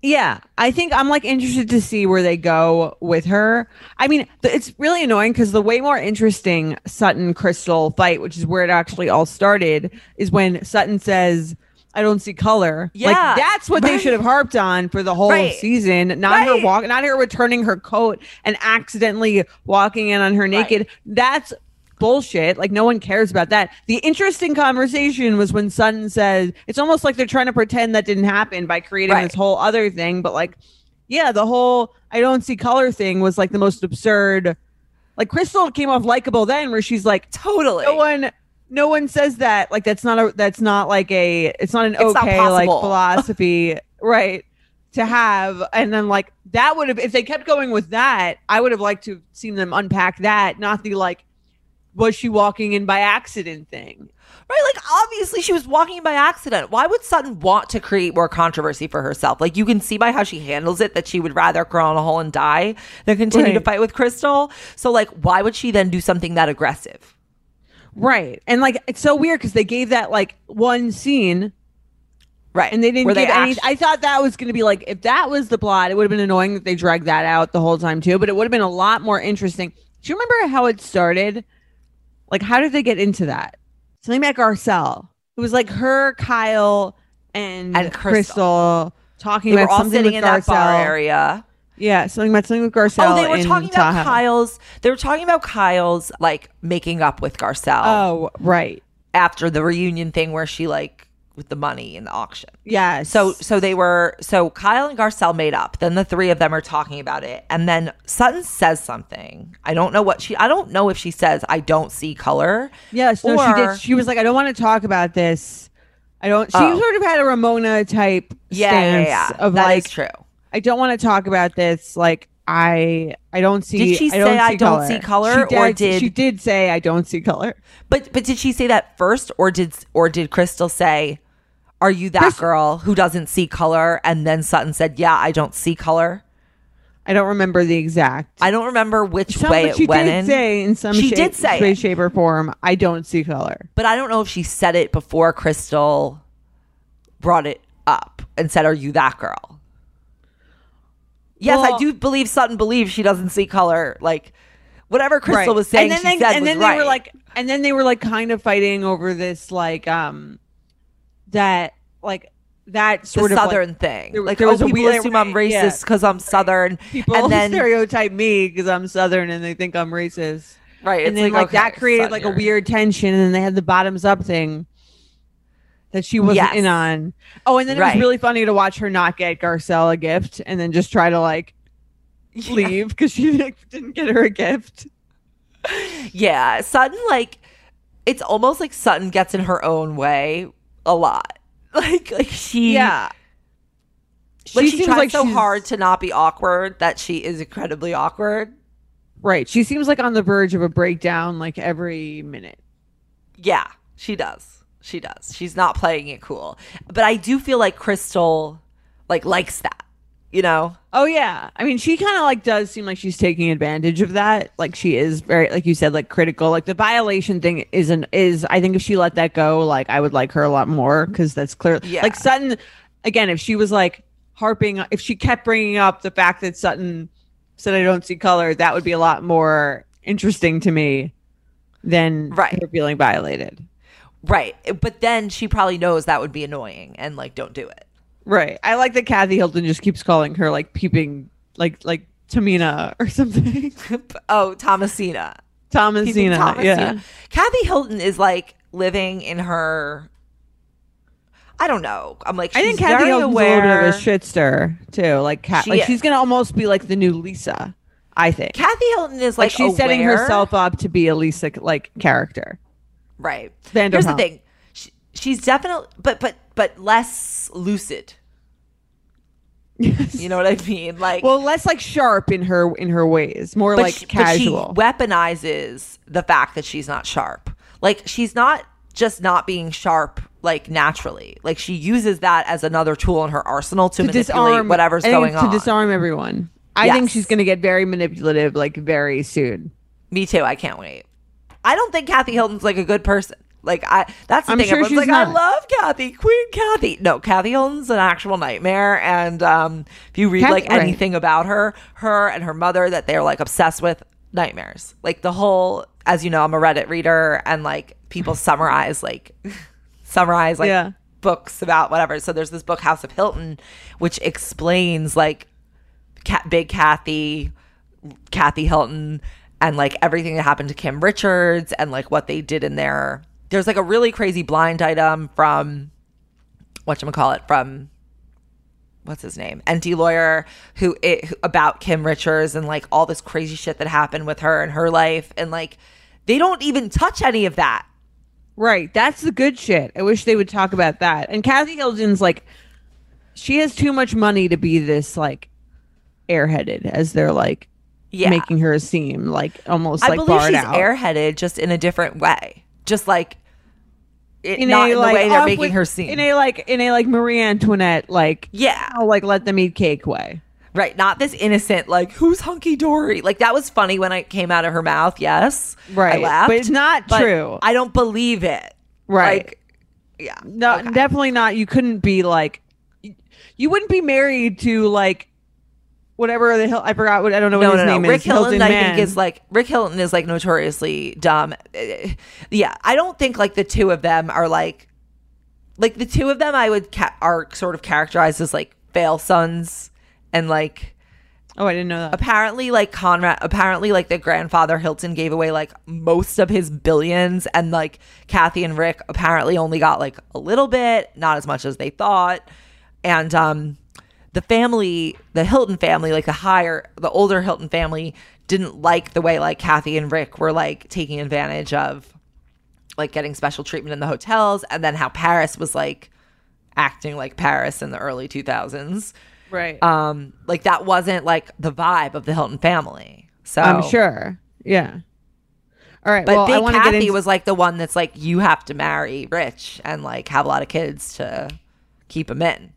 Yeah. I think I'm, like, interested to see where they go with her. I mean, it's really annoying because the way more interesting Sutton-Crystal fight, which is where it actually all started, is when Sutton says, I don't see color. Yeah. Like that's what they should have harped on for the whole season. Not her not her returning her coat and accidentally walking in on her naked. That's bullshit. Like no one cares about that. The interesting conversation was when Sutton says it's almost like they're trying to pretend that didn't happen by creating this whole other thing. But like, yeah, the whole I don't see color thing was like the most absurd. Like Crystal came off likable then where she's like, totally. No one says that. Like it's not philosophy, right? To have. And then like that would have, if they kept going with that, I would have liked to have seen them unpack that, not the like, was she walking in by accident thing. Right, like obviously she was walking in by accident. Why would Sutton want to create more controversy for herself? Like you can see by how she handles it that she would rather crawl in a hole and die than continue to fight with Crystal. So like why would she then do something that aggressive? Right. And like it's so weird because they gave that like one scene. Right. And they didn't give any. I thought that was going to be like if that was the plot, it would have been annoying that they dragged that out the whole time too. But it would have been a lot more interesting. Do you remember how it started? Like how did they get into that? Something about Garcelle. It was like her, Kyle, and Crystal talking about something with Garcelle. They were all sitting in that bar area. Yeah, something with Garcelle. Oh, they were talking about Kyle's. They were talking about Kyle's like making up with Garcelle. Oh, right. After the reunion thing where she like with the money in the auction. Yeah. So Kyle and Garcelle made up. Then the three of them are talking about it, and then Sutton says something. I don't know if she says I don't see color. Yes. No, she did. She was like, I don't want to talk about this. I don't. She sort of had a Ramona type stance of that like. That is true. I don't want to talk about this. Like I don't see. Did she say I don't see color? She did say I don't see color? But did she say that first, or did Crystal say, "Are you that girl who doesn't see color?" And then Sutton said, "Yeah, I don't see color." I don't remember the exact. I don't remember which way it went in. She did say in some shape or form, "I don't see color." But I don't know if she said it before Crystal brought it up and said, "Are you that girl?" Yes, well, I do believe Sutton believes she doesn't see color. Like whatever Crystal was saying, and then they were like kind of fighting over this like that sort of Southern thing. People assume I'm racist because I'm Southern. People and then stereotype me because I'm Southern and they think I'm racist. Right. And then like that created like a weird tension, and then they had the bottoms up thing. that she wasn't in on. Oh, and then it was really funny to watch her not get Garcelle a gift and then just try to like leave because she didn't get her a gift. Yeah. Sutton, like, it's almost like Sutton gets in her own way a lot. Like she. Yeah. She tries so hard to not be awkward that she is incredibly awkward. Right. She seems like on the verge of a breakdown like every minute. Yeah, she does. She does. She's not playing it cool. But I do feel like Crystal like likes that, you know? Oh, yeah. I mean, she kind of like does seem like she's taking advantage of that. Like she is very, like you said, like critical. Like the violation thing is I think if she let that go, like I would like her a lot more because that's clear. Yeah. Like Sutton, again, if she was like harping, if she kept bringing up the fact that Sutton said I don't see color, that would be a lot more interesting to me than her feeling violated. Right. But then she probably knows that would be annoying and like don't do it. Right. I like that Kathy Hilton just keeps calling her like peeping like Tamina or something. Oh, Thomasina. Thomasina. Yeah. Kathy Hilton is like living in her, I don't know. I'm like, she's I think Kathy Hilton's aware. A little bit of a shitster too. Like, she's gonna almost be like the new Lisa. I think Kathy Hilton is like she's aware. Setting herself up to be a Lisa like character. Right. Vanderpump. Here's the thing. She's definitely, but less lucid. Yes. You know what I mean? Like, well, less like sharp in her ways. More like casual. But she weaponizes the fact that she's not sharp. Like, she's not just not being sharp. Like naturally, like she uses that as another tool in her arsenal to manipulate disarm, whatever's going on. To disarm everyone. I think she's going to get very manipulative, like very soon. Me too. I can't wait. I don't think Kathy Hilton's like a good person. Like that's the thing. Sure everyone's like, not. I love Kathy, Queen Kathy. No, Kathy Hilton's an actual nightmare. And if you read anything about her and her mother that they're like obsessed with, nightmares. Like the whole, as you know, I'm a Reddit reader, and like people summarize like. Books about whatever. So there's this book, House of Hilton, which explains like Big Kathy, Kathy Hilton, and like everything that happened to Kim Richards and like what they did in there. There's like a really crazy blind item from what's his name? NT Lawyer, who about Kim Richards and like all this crazy shit that happened with her and her life. And like they don't even touch any of that. Right. That's the good shit. I wish they would talk about that. And Kathy Hilton's like, she has too much money to be this like airheaded as they're like making her seem like almost like barred out. I believe she's airheaded just in a different way. Just like in the way they're making her seem. In a Marie Antoinette let them eat cake way. Right. Not this innocent, like, who's Hunky Dory? Like, that was funny when it came out of her mouth. Yes. Right. I laughed. But it's not true. I don't believe it. Right. Like, yeah. No, okay. Definitely not. You couldn't be like, you wouldn't be married to like whatever the hell. I forgot what, I don't know what his name is. Rick Hilton, Rick Hilton is like notoriously dumb. Yeah. I don't think like the two of them are like the two of them I would are sort of characterized as like fail sons. And like, oh, I didn't know that. Apparently, like Conrad, the grandfather Hilton gave away like most of his billions, and like Kathy and Rick apparently only got like a little bit, not as much as they thought. And the family, the Hilton family, like the older Hilton family, didn't like the way like Kathy and Rick were like taking advantage of, like getting special treatment in the hotels, and then how Paris was like acting like Paris in the early 2000s. Right. Like that wasn't like the vibe of the Hilton family. So I'm sure. Yeah. All right. But well, Big Kathy was like the one that's like, you have to marry rich and like have a lot of kids to keep them in.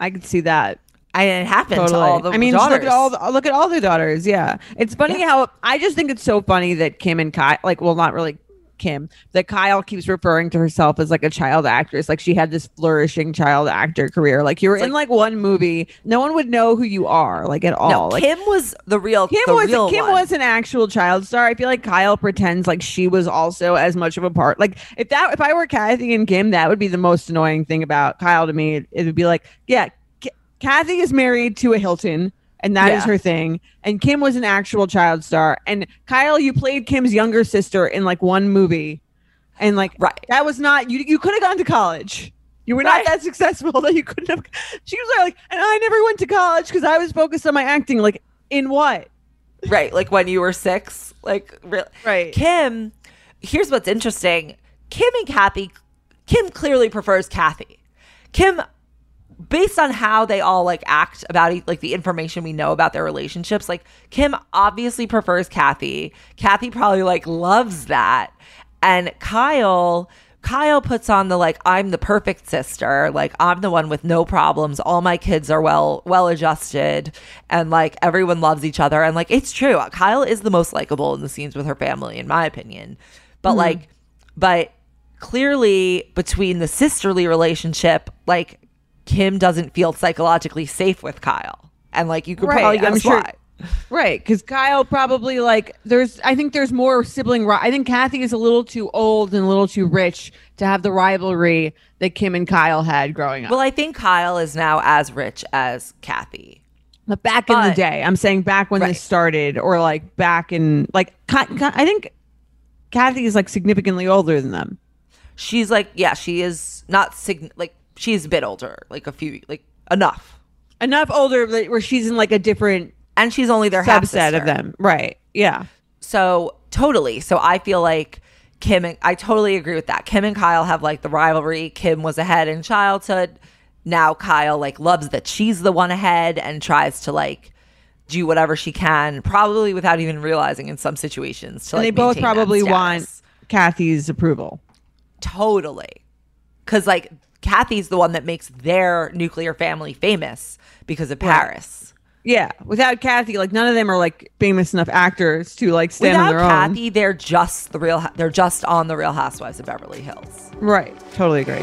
I could see that. And it happened to all the daughters. Look at all the daughters. Yeah. It's funny how I just think it's so funny that Kim and Kyle, like, well, not really Kim, that Kyle keeps referring to herself as like a child actress, like she had this flourishing child actor career, like you were in like one movie, no one would know who you are like at all. No, like, Kim was the real was an actual child star. I feel like Kyle pretends like she was also as much of a part. Like if I were Kathy and Kim, that would be the most annoying thing about Kyle to me. It would be like, yeah, Kathy is married to a Hilton and that is her thing. And Kim was an actual child star. And Kyle, you played Kim's younger sister in like one movie. And like, that was not, you could have gone to college. You were not that successful that you couldn't have. She was like, and I never went to college because I was focused on my acting. Like, in what? Right. Like when you were 6. Like, really. Right. Kim, here's what's interesting. Kim and Kathy, Kim clearly prefers Kathy. Kim, based on how they all like act about it, like the information we know about their relationships, like Kim obviously prefers Kathy. Kathy probably like loves that. And Kyle puts on the like, I'm the perfect sister, like I'm the one with no problems, all my kids are well adjusted, and like everyone loves each other. And like it's true, Kyle is the most likable in the scenes with her family, in my opinion. But mm-hmm. like, but clearly between the sisterly relationship, like Kim doesn't feel psychologically safe with Kyle, and like you could probably guess why. Right, because Kyle probably like I think there's more sibling. I think Kathy is a little too old and a little too rich to have the rivalry that Kim and Kyle had growing up. Well, I think Kyle is now as rich as Kathy. But back in the day, I'm saying back when this started, or like back in like I think Kathy is like significantly older than them. She's like, yeah, she is not like she's a bit older, like a few, like enough older where she's in like a different. And she's only their half-sister of them. Right. Yeah. So totally. So I feel like Kim and I totally agree with that. Kim and Kyle have like the rivalry. Kim was ahead in childhood. Now Kyle like loves that she's the one ahead and tries to like do whatever she can, probably without even realizing in some situations. To, and like, they both probably want Kathy's approval. Totally. Because like Kathy's the one that makes their nuclear family famous because of Paris. Yeah, without Kathy, like none of them are like famous enough actors to like stand on their own. Without Kathy, they're just they're just on The Real Housewives of Beverly Hills. Right, totally agree.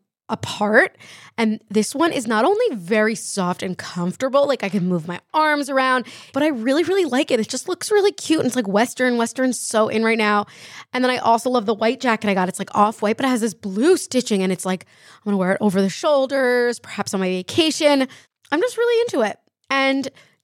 apart. And this one is not only very soft and comfortable, like I can move my arms around, but I really, really like it. It just looks really cute. And it's like Western. Western's so in right now. And then I also love the white jacket I got. It's like off-white, but it has this blue stitching, and it's like, I'm going to wear it over the shoulders, perhaps on my vacation. I'm just really into it. And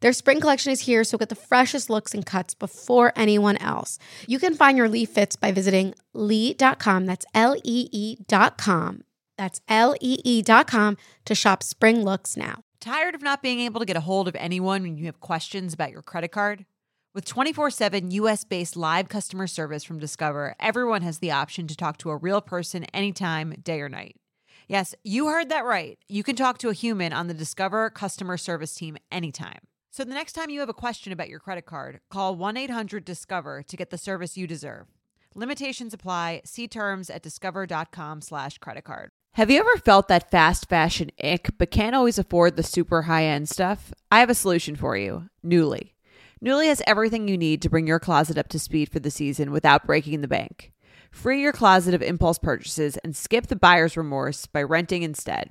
Their spring collection is here, so get the freshest looks and cuts before anyone else. You can find your Lee fits by visiting Lee.com. That's Lee.com. That's Lee.com to shop spring looks now. Tired of not being able to get a hold of anyone when you have questions about your credit card? With 24/7 U.S.-based live customer service from Discover, everyone has the option to talk to a real person anytime, day or night. Yes, you heard that right. You can talk to a human on the Discover customer service team anytime. So the next time you have a question about your credit card, call 1-800-DISCOVER to get the service you deserve. Limitations apply. See terms at discover.com/creditcard. Have you ever felt that fast fashion ick but can't always afford the super high-end stuff? I have a solution for you. Nuuly. Nuuly has everything you need to bring your closet up to speed for the season without breaking the bank. Free your closet of impulse purchases and skip the buyer's remorse by renting instead.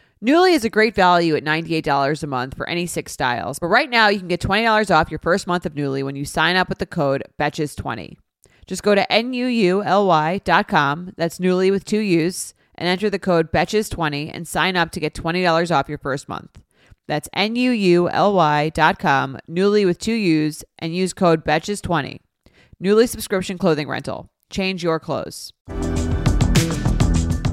Nuuly is a great value at $98 a month for any 6 styles. But right now, you can get $20 off your first month of Nuuly when you sign up with the code BETCHES20. Just go to NUULY.com, that's Nuuly with 2 U's, and enter the code BETCHES20 and sign up to get $20 off your first month. That's NUULY.com, Nuuly with 2 U's, and use code BETCHES20. Nuuly subscription clothing rental. Change your clothes.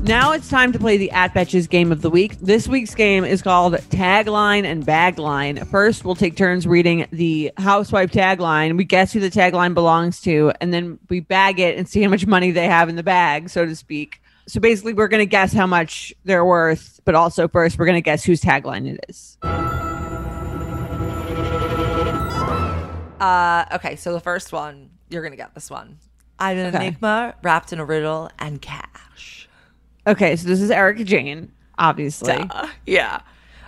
Now it's time to play the At Betches game of the week. This week's game is called Tagline and Bagline. First, we'll take turns reading the housewife tagline. We guess who the tagline belongs to, and then we bag it and see how much money they have in the bag, so to speak. So basically, we're going to guess how much they're worth, but also first, we're going to guess whose tagline it is. Okay, so the first one, you're going to get this one. I'm an enigma wrapped in a riddle and cash. Okay, so this is Erika Jayne, obviously. Duh. Yeah.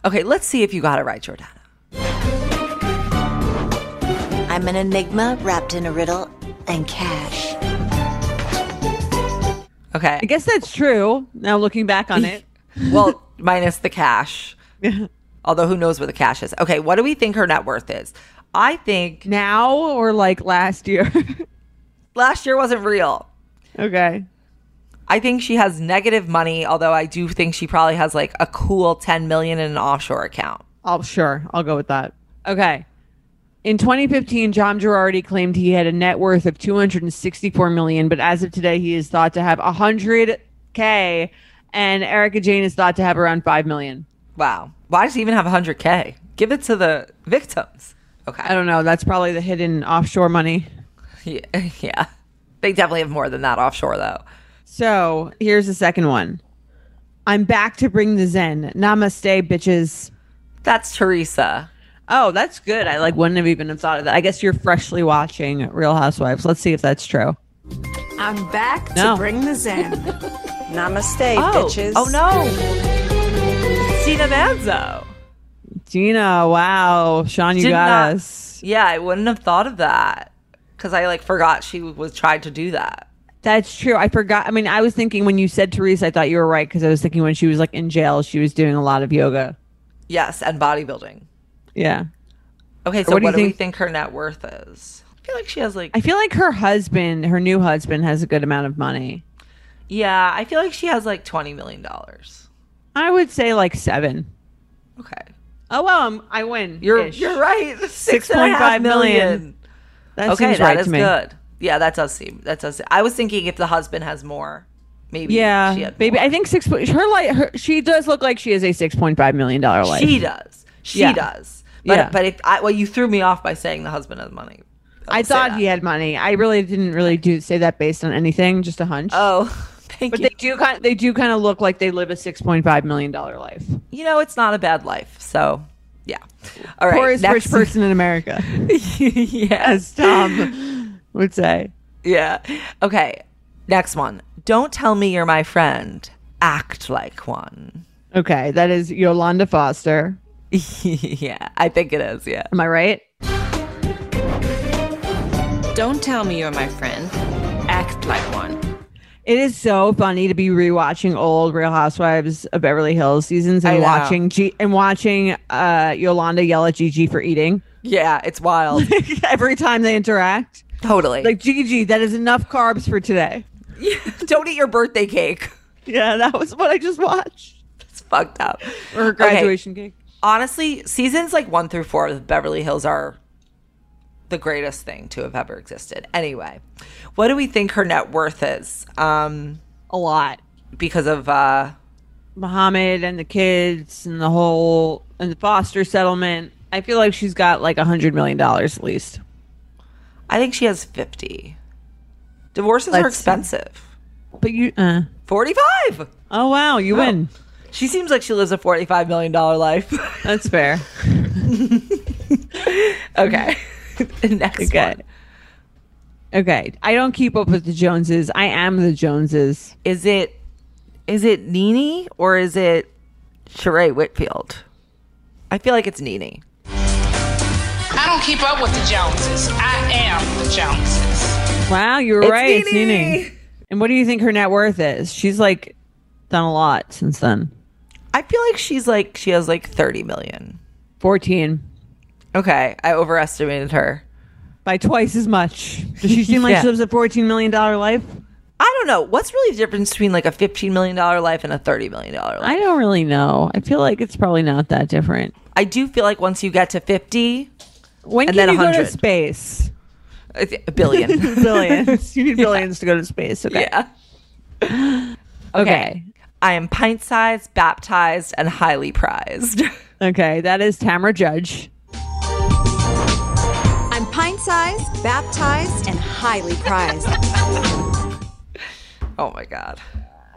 Okay, let's see if you got it right, Jordana. I'm an enigma wrapped in a riddle and cash. Okay. I guess that's true, now looking back on it. Well, minus the cash. Although who knows where the cash is. Okay, what do we think her net worth is? I think... Now or like last year? Last year wasn't real. Okay. I think she has negative money, although I do think she probably has like a cool $10 million in an offshore account. Oh, sure. I'll go with that. Okay. In 2015, Tom Girardi claimed he had a net worth of $264 million, but as of today, he is thought to have $100K, and Erika Jayne is thought to have around $5 million. Wow. Why does he even have $100K? Give it to the victims. Okay. I don't know. That's probably the hidden offshore money. Yeah. They definitely have more than that offshore, though. So here's the second one. I'm back to bring the zen. Namaste, bitches. That's Teresa. Oh, that's good. I wouldn't have even thought of that. I guess you're freshly watching Real Housewives. Let's see if that's true. I'm back to bring the zen. Namaste, bitches. Oh, no. Gina Manzo. Gina, wow. Sean, you got us. Yeah, I wouldn't have thought of that because I forgot she was trying to do that. That's true. I forgot. I mean, I was thinking when you said Teresa, I thought you were right because I was thinking when she was in jail, she was doing a lot of yoga. Yes, and bodybuilding. Yeah. Okay, so what do we think her net worth is? I feel like she has I feel like her new husband has a good amount of money. Yeah, I feel like she has $20 million. I would say $7 million. Okay. Oh, well, I win. You're right. 6.5 million. That seems right to me. That is good. Yeah, that does seem. I was thinking if the husband has more, maybe. Yeah, she had maybe more. I think she does look like she has a $6.5 million life. She does. She does. But you threw me off by saying the husband has money. I thought he had money. I really didn't say that based on anything, just a hunch. Oh, thank you. But they do kind of look like they live a $6.5 million life. You know, it's not a bad life. So, yeah. All right. Poorest rich person in America. Yes, Tom. would say. Yeah. Okay. Next one. Don't tell me you're my friend. Act like one. Okay. That is Yolanda Foster. Yeah. I think it is. Yeah. Am I right? Don't tell me you're my friend. Act like one. It is so funny to be rewatching old Real Housewives of Beverly Hills seasons and watching Yolanda yell at Gigi for eating. Yeah. It's wild. Every time they interact. Totally. Gigi, that is enough carbs for today. Yeah, don't eat your birthday cake. Yeah, that was what I just watched. It's fucked up. Or her graduation cake. Honestly, seasons 1 through 4 of Beverly Hills are the greatest thing to have ever existed. Anyway, what do we think her net worth is? A lot. Because of Muhammad and the kids and the foster settlement. I feel like she's got $100 million at least. I think she has 50. Divorces are expensive. But 45. Oh, wow. You win. She seems like she lives a $45 million life. That's fair. Okay. Next one. Okay. I don't keep up with the Joneses. I am the Joneses. Is it NeNe or is it Sheree Whitfield? I feel like it's NeNe. I don't keep up with the Joneses. I am the Joneses. Wow, you're right. It's NeNe. And what do you think her net worth is? She's done a lot since then. I feel like she has $30 million. 14. Okay, I overestimated her by twice as much. Does she seem like she lives a $14 million life? I don't know. What's really the difference between a $15 million life and a $30 million life? I don't really know. I feel like it's probably not that different. I do feel like once you get to 50, when and can then you 100. Go to space? A billion. Billions. You need billions to go to space. Okay. Yeah. Okay. I am pint-sized, baptized, and highly prized. Okay, that is Tamra Judge. I'm pint-sized, baptized, and highly prized. Oh, my God.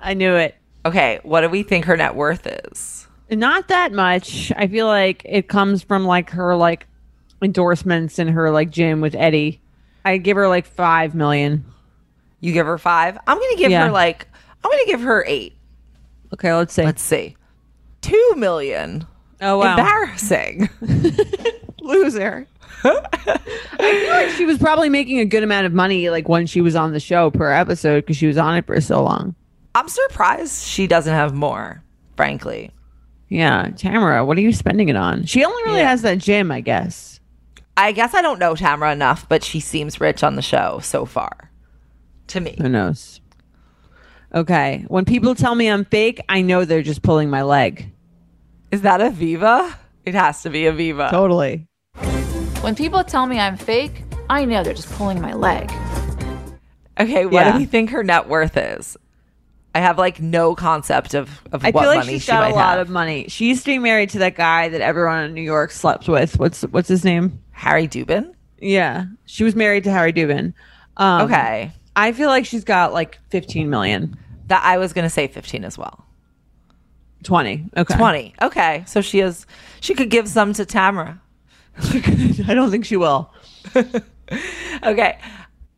I knew it. Okay, what do we think her net worth is? Not that much. I feel like it comes from, like, her, like, endorsements and her, like, gym with Eddie. I give her, like, $5 million. You give her 5? I'm going to give her, like... I'm going to give her 8. Okay, let's see. Let's see. $2 million. Oh, wow. Embarrassing. Loser. I feel like she was probably making a good amount of money, like, when she was on the show per episode, because she was on it for so long. I'm surprised she doesn't have more, frankly. Yeah. Tamra, what are you spending it on? She only really has that gym, I guess. I guess I don't know Tamra enough, but she seems rich on the show so far. To me. Who knows? Okay. When people tell me I'm fake, I know they're just pulling my leg. Is that a Viva? It has to be a Viva. Totally. When people tell me I'm fake, I know they're just pulling my leg. Okay. What do you think her net worth is? I have like no concept of what money she might have. I feel like she's got a lot of money. She used to be married to that guy that everyone in New York slept with. What's his name? Harry Dubin? Yeah. She was married to Harry Dubin. Okay. I feel like she's got like $15 million. That I was going to say 15 as well. 20. Okay. 20. Okay. So she could give some to Tamra. I don't think she will. Okay.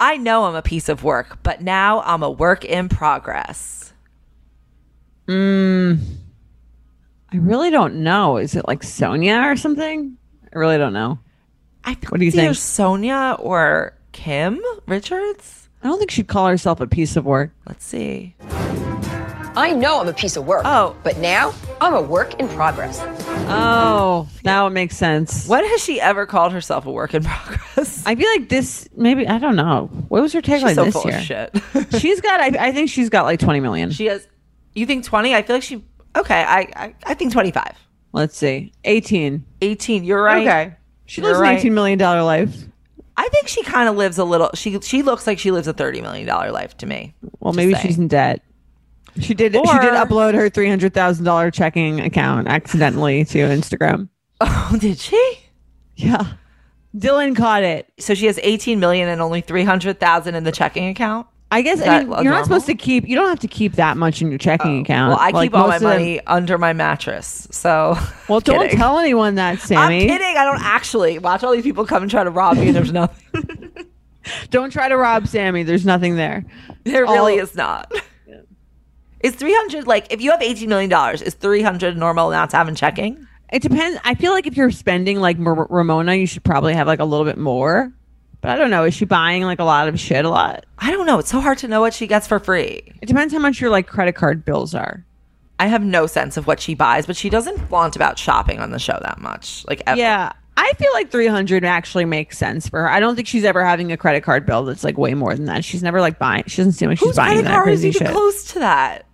I know I'm a piece of work, but now I'm a work in progress. I really don't know. Is it like Sonja or something? I really don't know. I think what do you think? Either Sonja or Kim Richards? I don't think she'd call herself a piece of work. Let's see. I know I'm a piece of work. Oh. But now I'm a work in progress. Oh, now it makes sense. When has she ever called herself a work in progress? I feel like this, maybe, I don't know. What was her tagline this year? She's so full of shit. She's got, I think she's got like 20 million. She has, you think 20? I feel like she, okay, I think 25. Let's see. 18. You're right. Okay. She lives an $18 million life. I think she kind of lives a little. She looks like she lives a $30 million life to me. Well, maybe she's in debt. She did upload her $300,000 checking account accidentally to Instagram. Oh, did she? Yeah. Dylan caught it. So she has $18 million and only $300,000 in the checking account? I guess you're not supposed to keep. You don't have to keep that much in your checking account. Well, I like, keep all my money under my mattress. So, well, don't tell anyone that, Sammy. I'm kidding. I don't actually watch all these people come and try to rob me, and there's nothing. Don't try to rob Sammy. There's nothing there. There really is not. Yeah. Is 300 like if you have $18 million? Is 300 normal amount to have in checking? It depends. I feel like if you're spending like Ramona, you should probably have like a little bit more. But I don't know. Is she buying like a lot of shit a lot? I don't know. It's so hard to know what she gets for free. It depends how much your like credit card bills are. I have no sense of what she buys, but she doesn't flaunt about shopping on the show that much. Like ever. Yeah. I feel like 300 actually makes sense for her. I don't think she's ever having a credit card bill that's like way more than that. She's never like buying. She doesn't seem like she's buying that credit card is even close to that.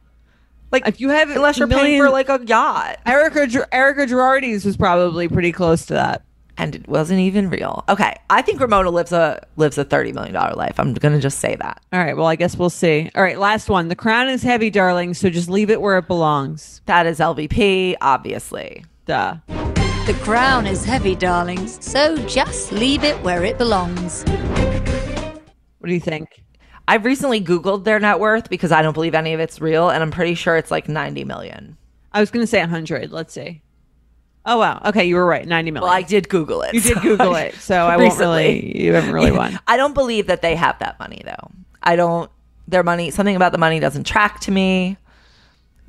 Like if you have unless you're paying for like a yacht. Erika Girardi's was probably pretty close to that. And it wasn't even real. Okay, I think Ramona lives a $30 million life. I'm going to just say that. All right, well, I guess we'll see. All right, last one. The crown is heavy, darling, so just leave it where it belongs. That is LVP, obviously. Duh. The crown is heavy, darlings, so just leave it where it belongs. What do you think? I've recently Googled their net worth because I don't believe any of it's real, and I'm pretty sure it's like $90 million. I was going to say 100. Let's see. Oh, wow. Okay, you were right. 90 million. Well, I did Google it. You did Google it. So I won't really, you haven't really won. I don't believe that they have that money, though. I don't, their money, something about the money doesn't track to me.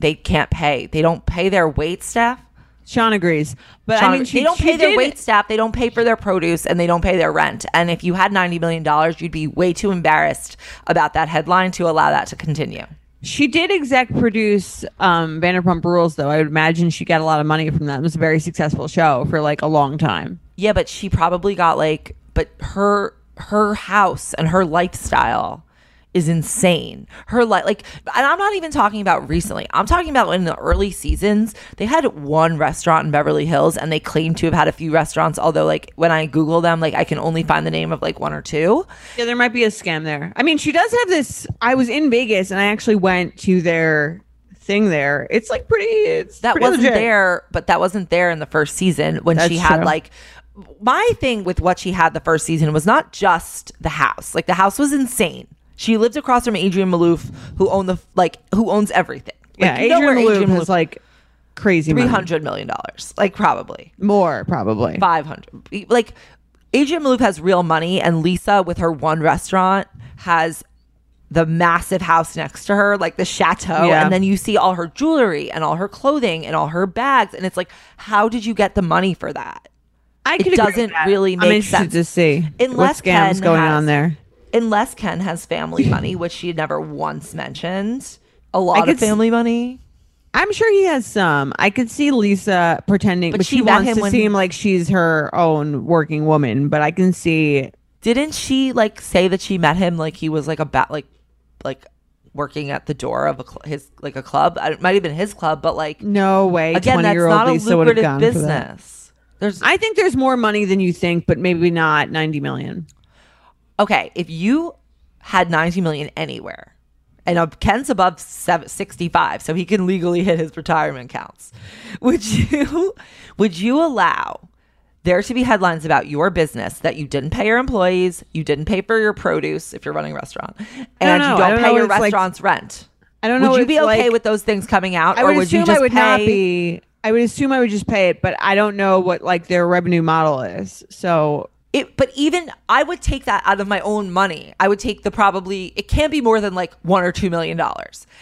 They can't pay. They don't pay their wait staff. Sean agrees. But Sean, I mean, they don't pay their wait staff. They don't pay for their produce and they don't pay their rent. And if you had $90 million, you'd be way too embarrassed about that headline to allow that to continue. She did exec produce Vanderpump Rules, though. I would imagine she got a lot of money from that. It was a very successful show for like a long time. Yeah, but she probably got like, but her house and her lifestyle is insane. Her life, like, and I'm not even talking about recently. I'm talking about in the early seasons. They had one restaurant in Beverly Hills, and they claimed to have had a few restaurants. Although, like, when I Google them, like, I can only find the name of like one or two. Yeah, there might be a scam there. I mean, she does have this. I was in Vegas, and I actually went to their thing there. It's like pretty. It's that pretty wasn't legit. There, but that wasn't there in the first season when That's she had true. Like. My thing with what she had the first season was not just the house. Like, the house was insane. She lived across from Adrienne Maloof, who owned the who owns everything. Like, yeah, Adrienne Maloof was like crazy $300 million, like probably more, probably 500. Like, Adrienne Maloof has real money, and Lisa with her one restaurant has the massive house next to her, like the chateau. Yeah. And then you see all her jewelry and all her clothing and all her bags, and it's like, how did you you get the money for that? It doesn't really make sense. I'm interested to see what scams going on there. Unless Ken has family money, which she never once mentioned. A lot of family money. I'm sure he has some. I could see Lisa pretending, but she wants to seem like she's her own working woman. But I can see. Didn't she like say that she met him like he was like a like working at the door of a club? It might have been his club, but like no way. Again, that's not a lucrative business. I think there's more money than you think, but maybe not 90 million. Okay, if you had 90 million anywhere, and Ken's above 65, so he can legally hit his retirement counts, would you allow there to be headlines about your business that you didn't pay your employees, you didn't pay for your produce if you're running a restaurant, and you don't pay your restaurant's rent? I don't know. Would you be okay with those things coming out, or would you just pay? I would assume I would just pay it, but I don't know what like their revenue model is. So but even I would take that out of my own money. I would take it can't be more than like $1 or $2 million.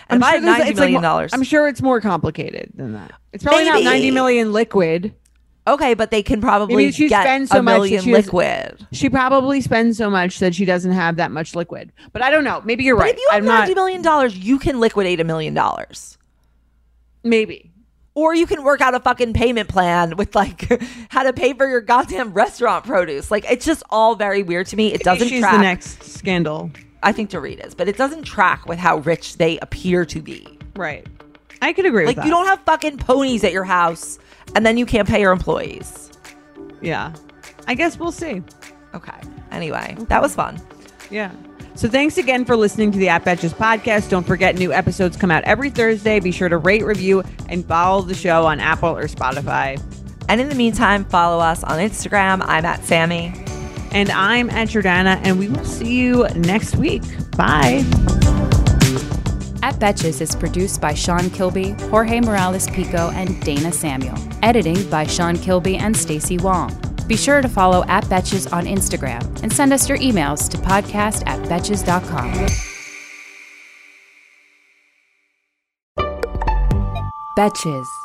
And by $90 million, I'm sure it's more complicated than that. It's probably not 90 million liquid. Okay, but they can probably get so $1 million liquid. She probably spends so much that she doesn't have that much liquid. But I don't know. Maybe you're right. If you have $90 million, you can liquidate $1 million. Maybe. Or you can work out a fucking payment plan with like how to pay for your goddamn restaurant produce. Like, it's just all very weird to me. It doesn't track. The next scandal. I think Dorit is, but it doesn't track with how rich they appear to be. Right. I could agree with that. Like, you don't have fucking ponies at your house and then you can't pay your employees. Yeah. I guess we'll see. Okay. Anyway, that was fun. Yeah. So thanks again for listening to the At Betches podcast. Don't forget, new episodes come out every Thursday. Be sure to rate, review, and follow the show on Apple or Spotify. And in the meantime, follow us on Instagram. I'm @Sammy. And I'm @Jordana. And we will see you next week. Bye. At Betches is produced by Sean Kilby, Jorge Morales-Pico, and Dana Samuel. Editing by Sean Kilby and Stacey Wong. Be sure to follow @Betches on Instagram and send us your emails to podcast@betches.com. Betches.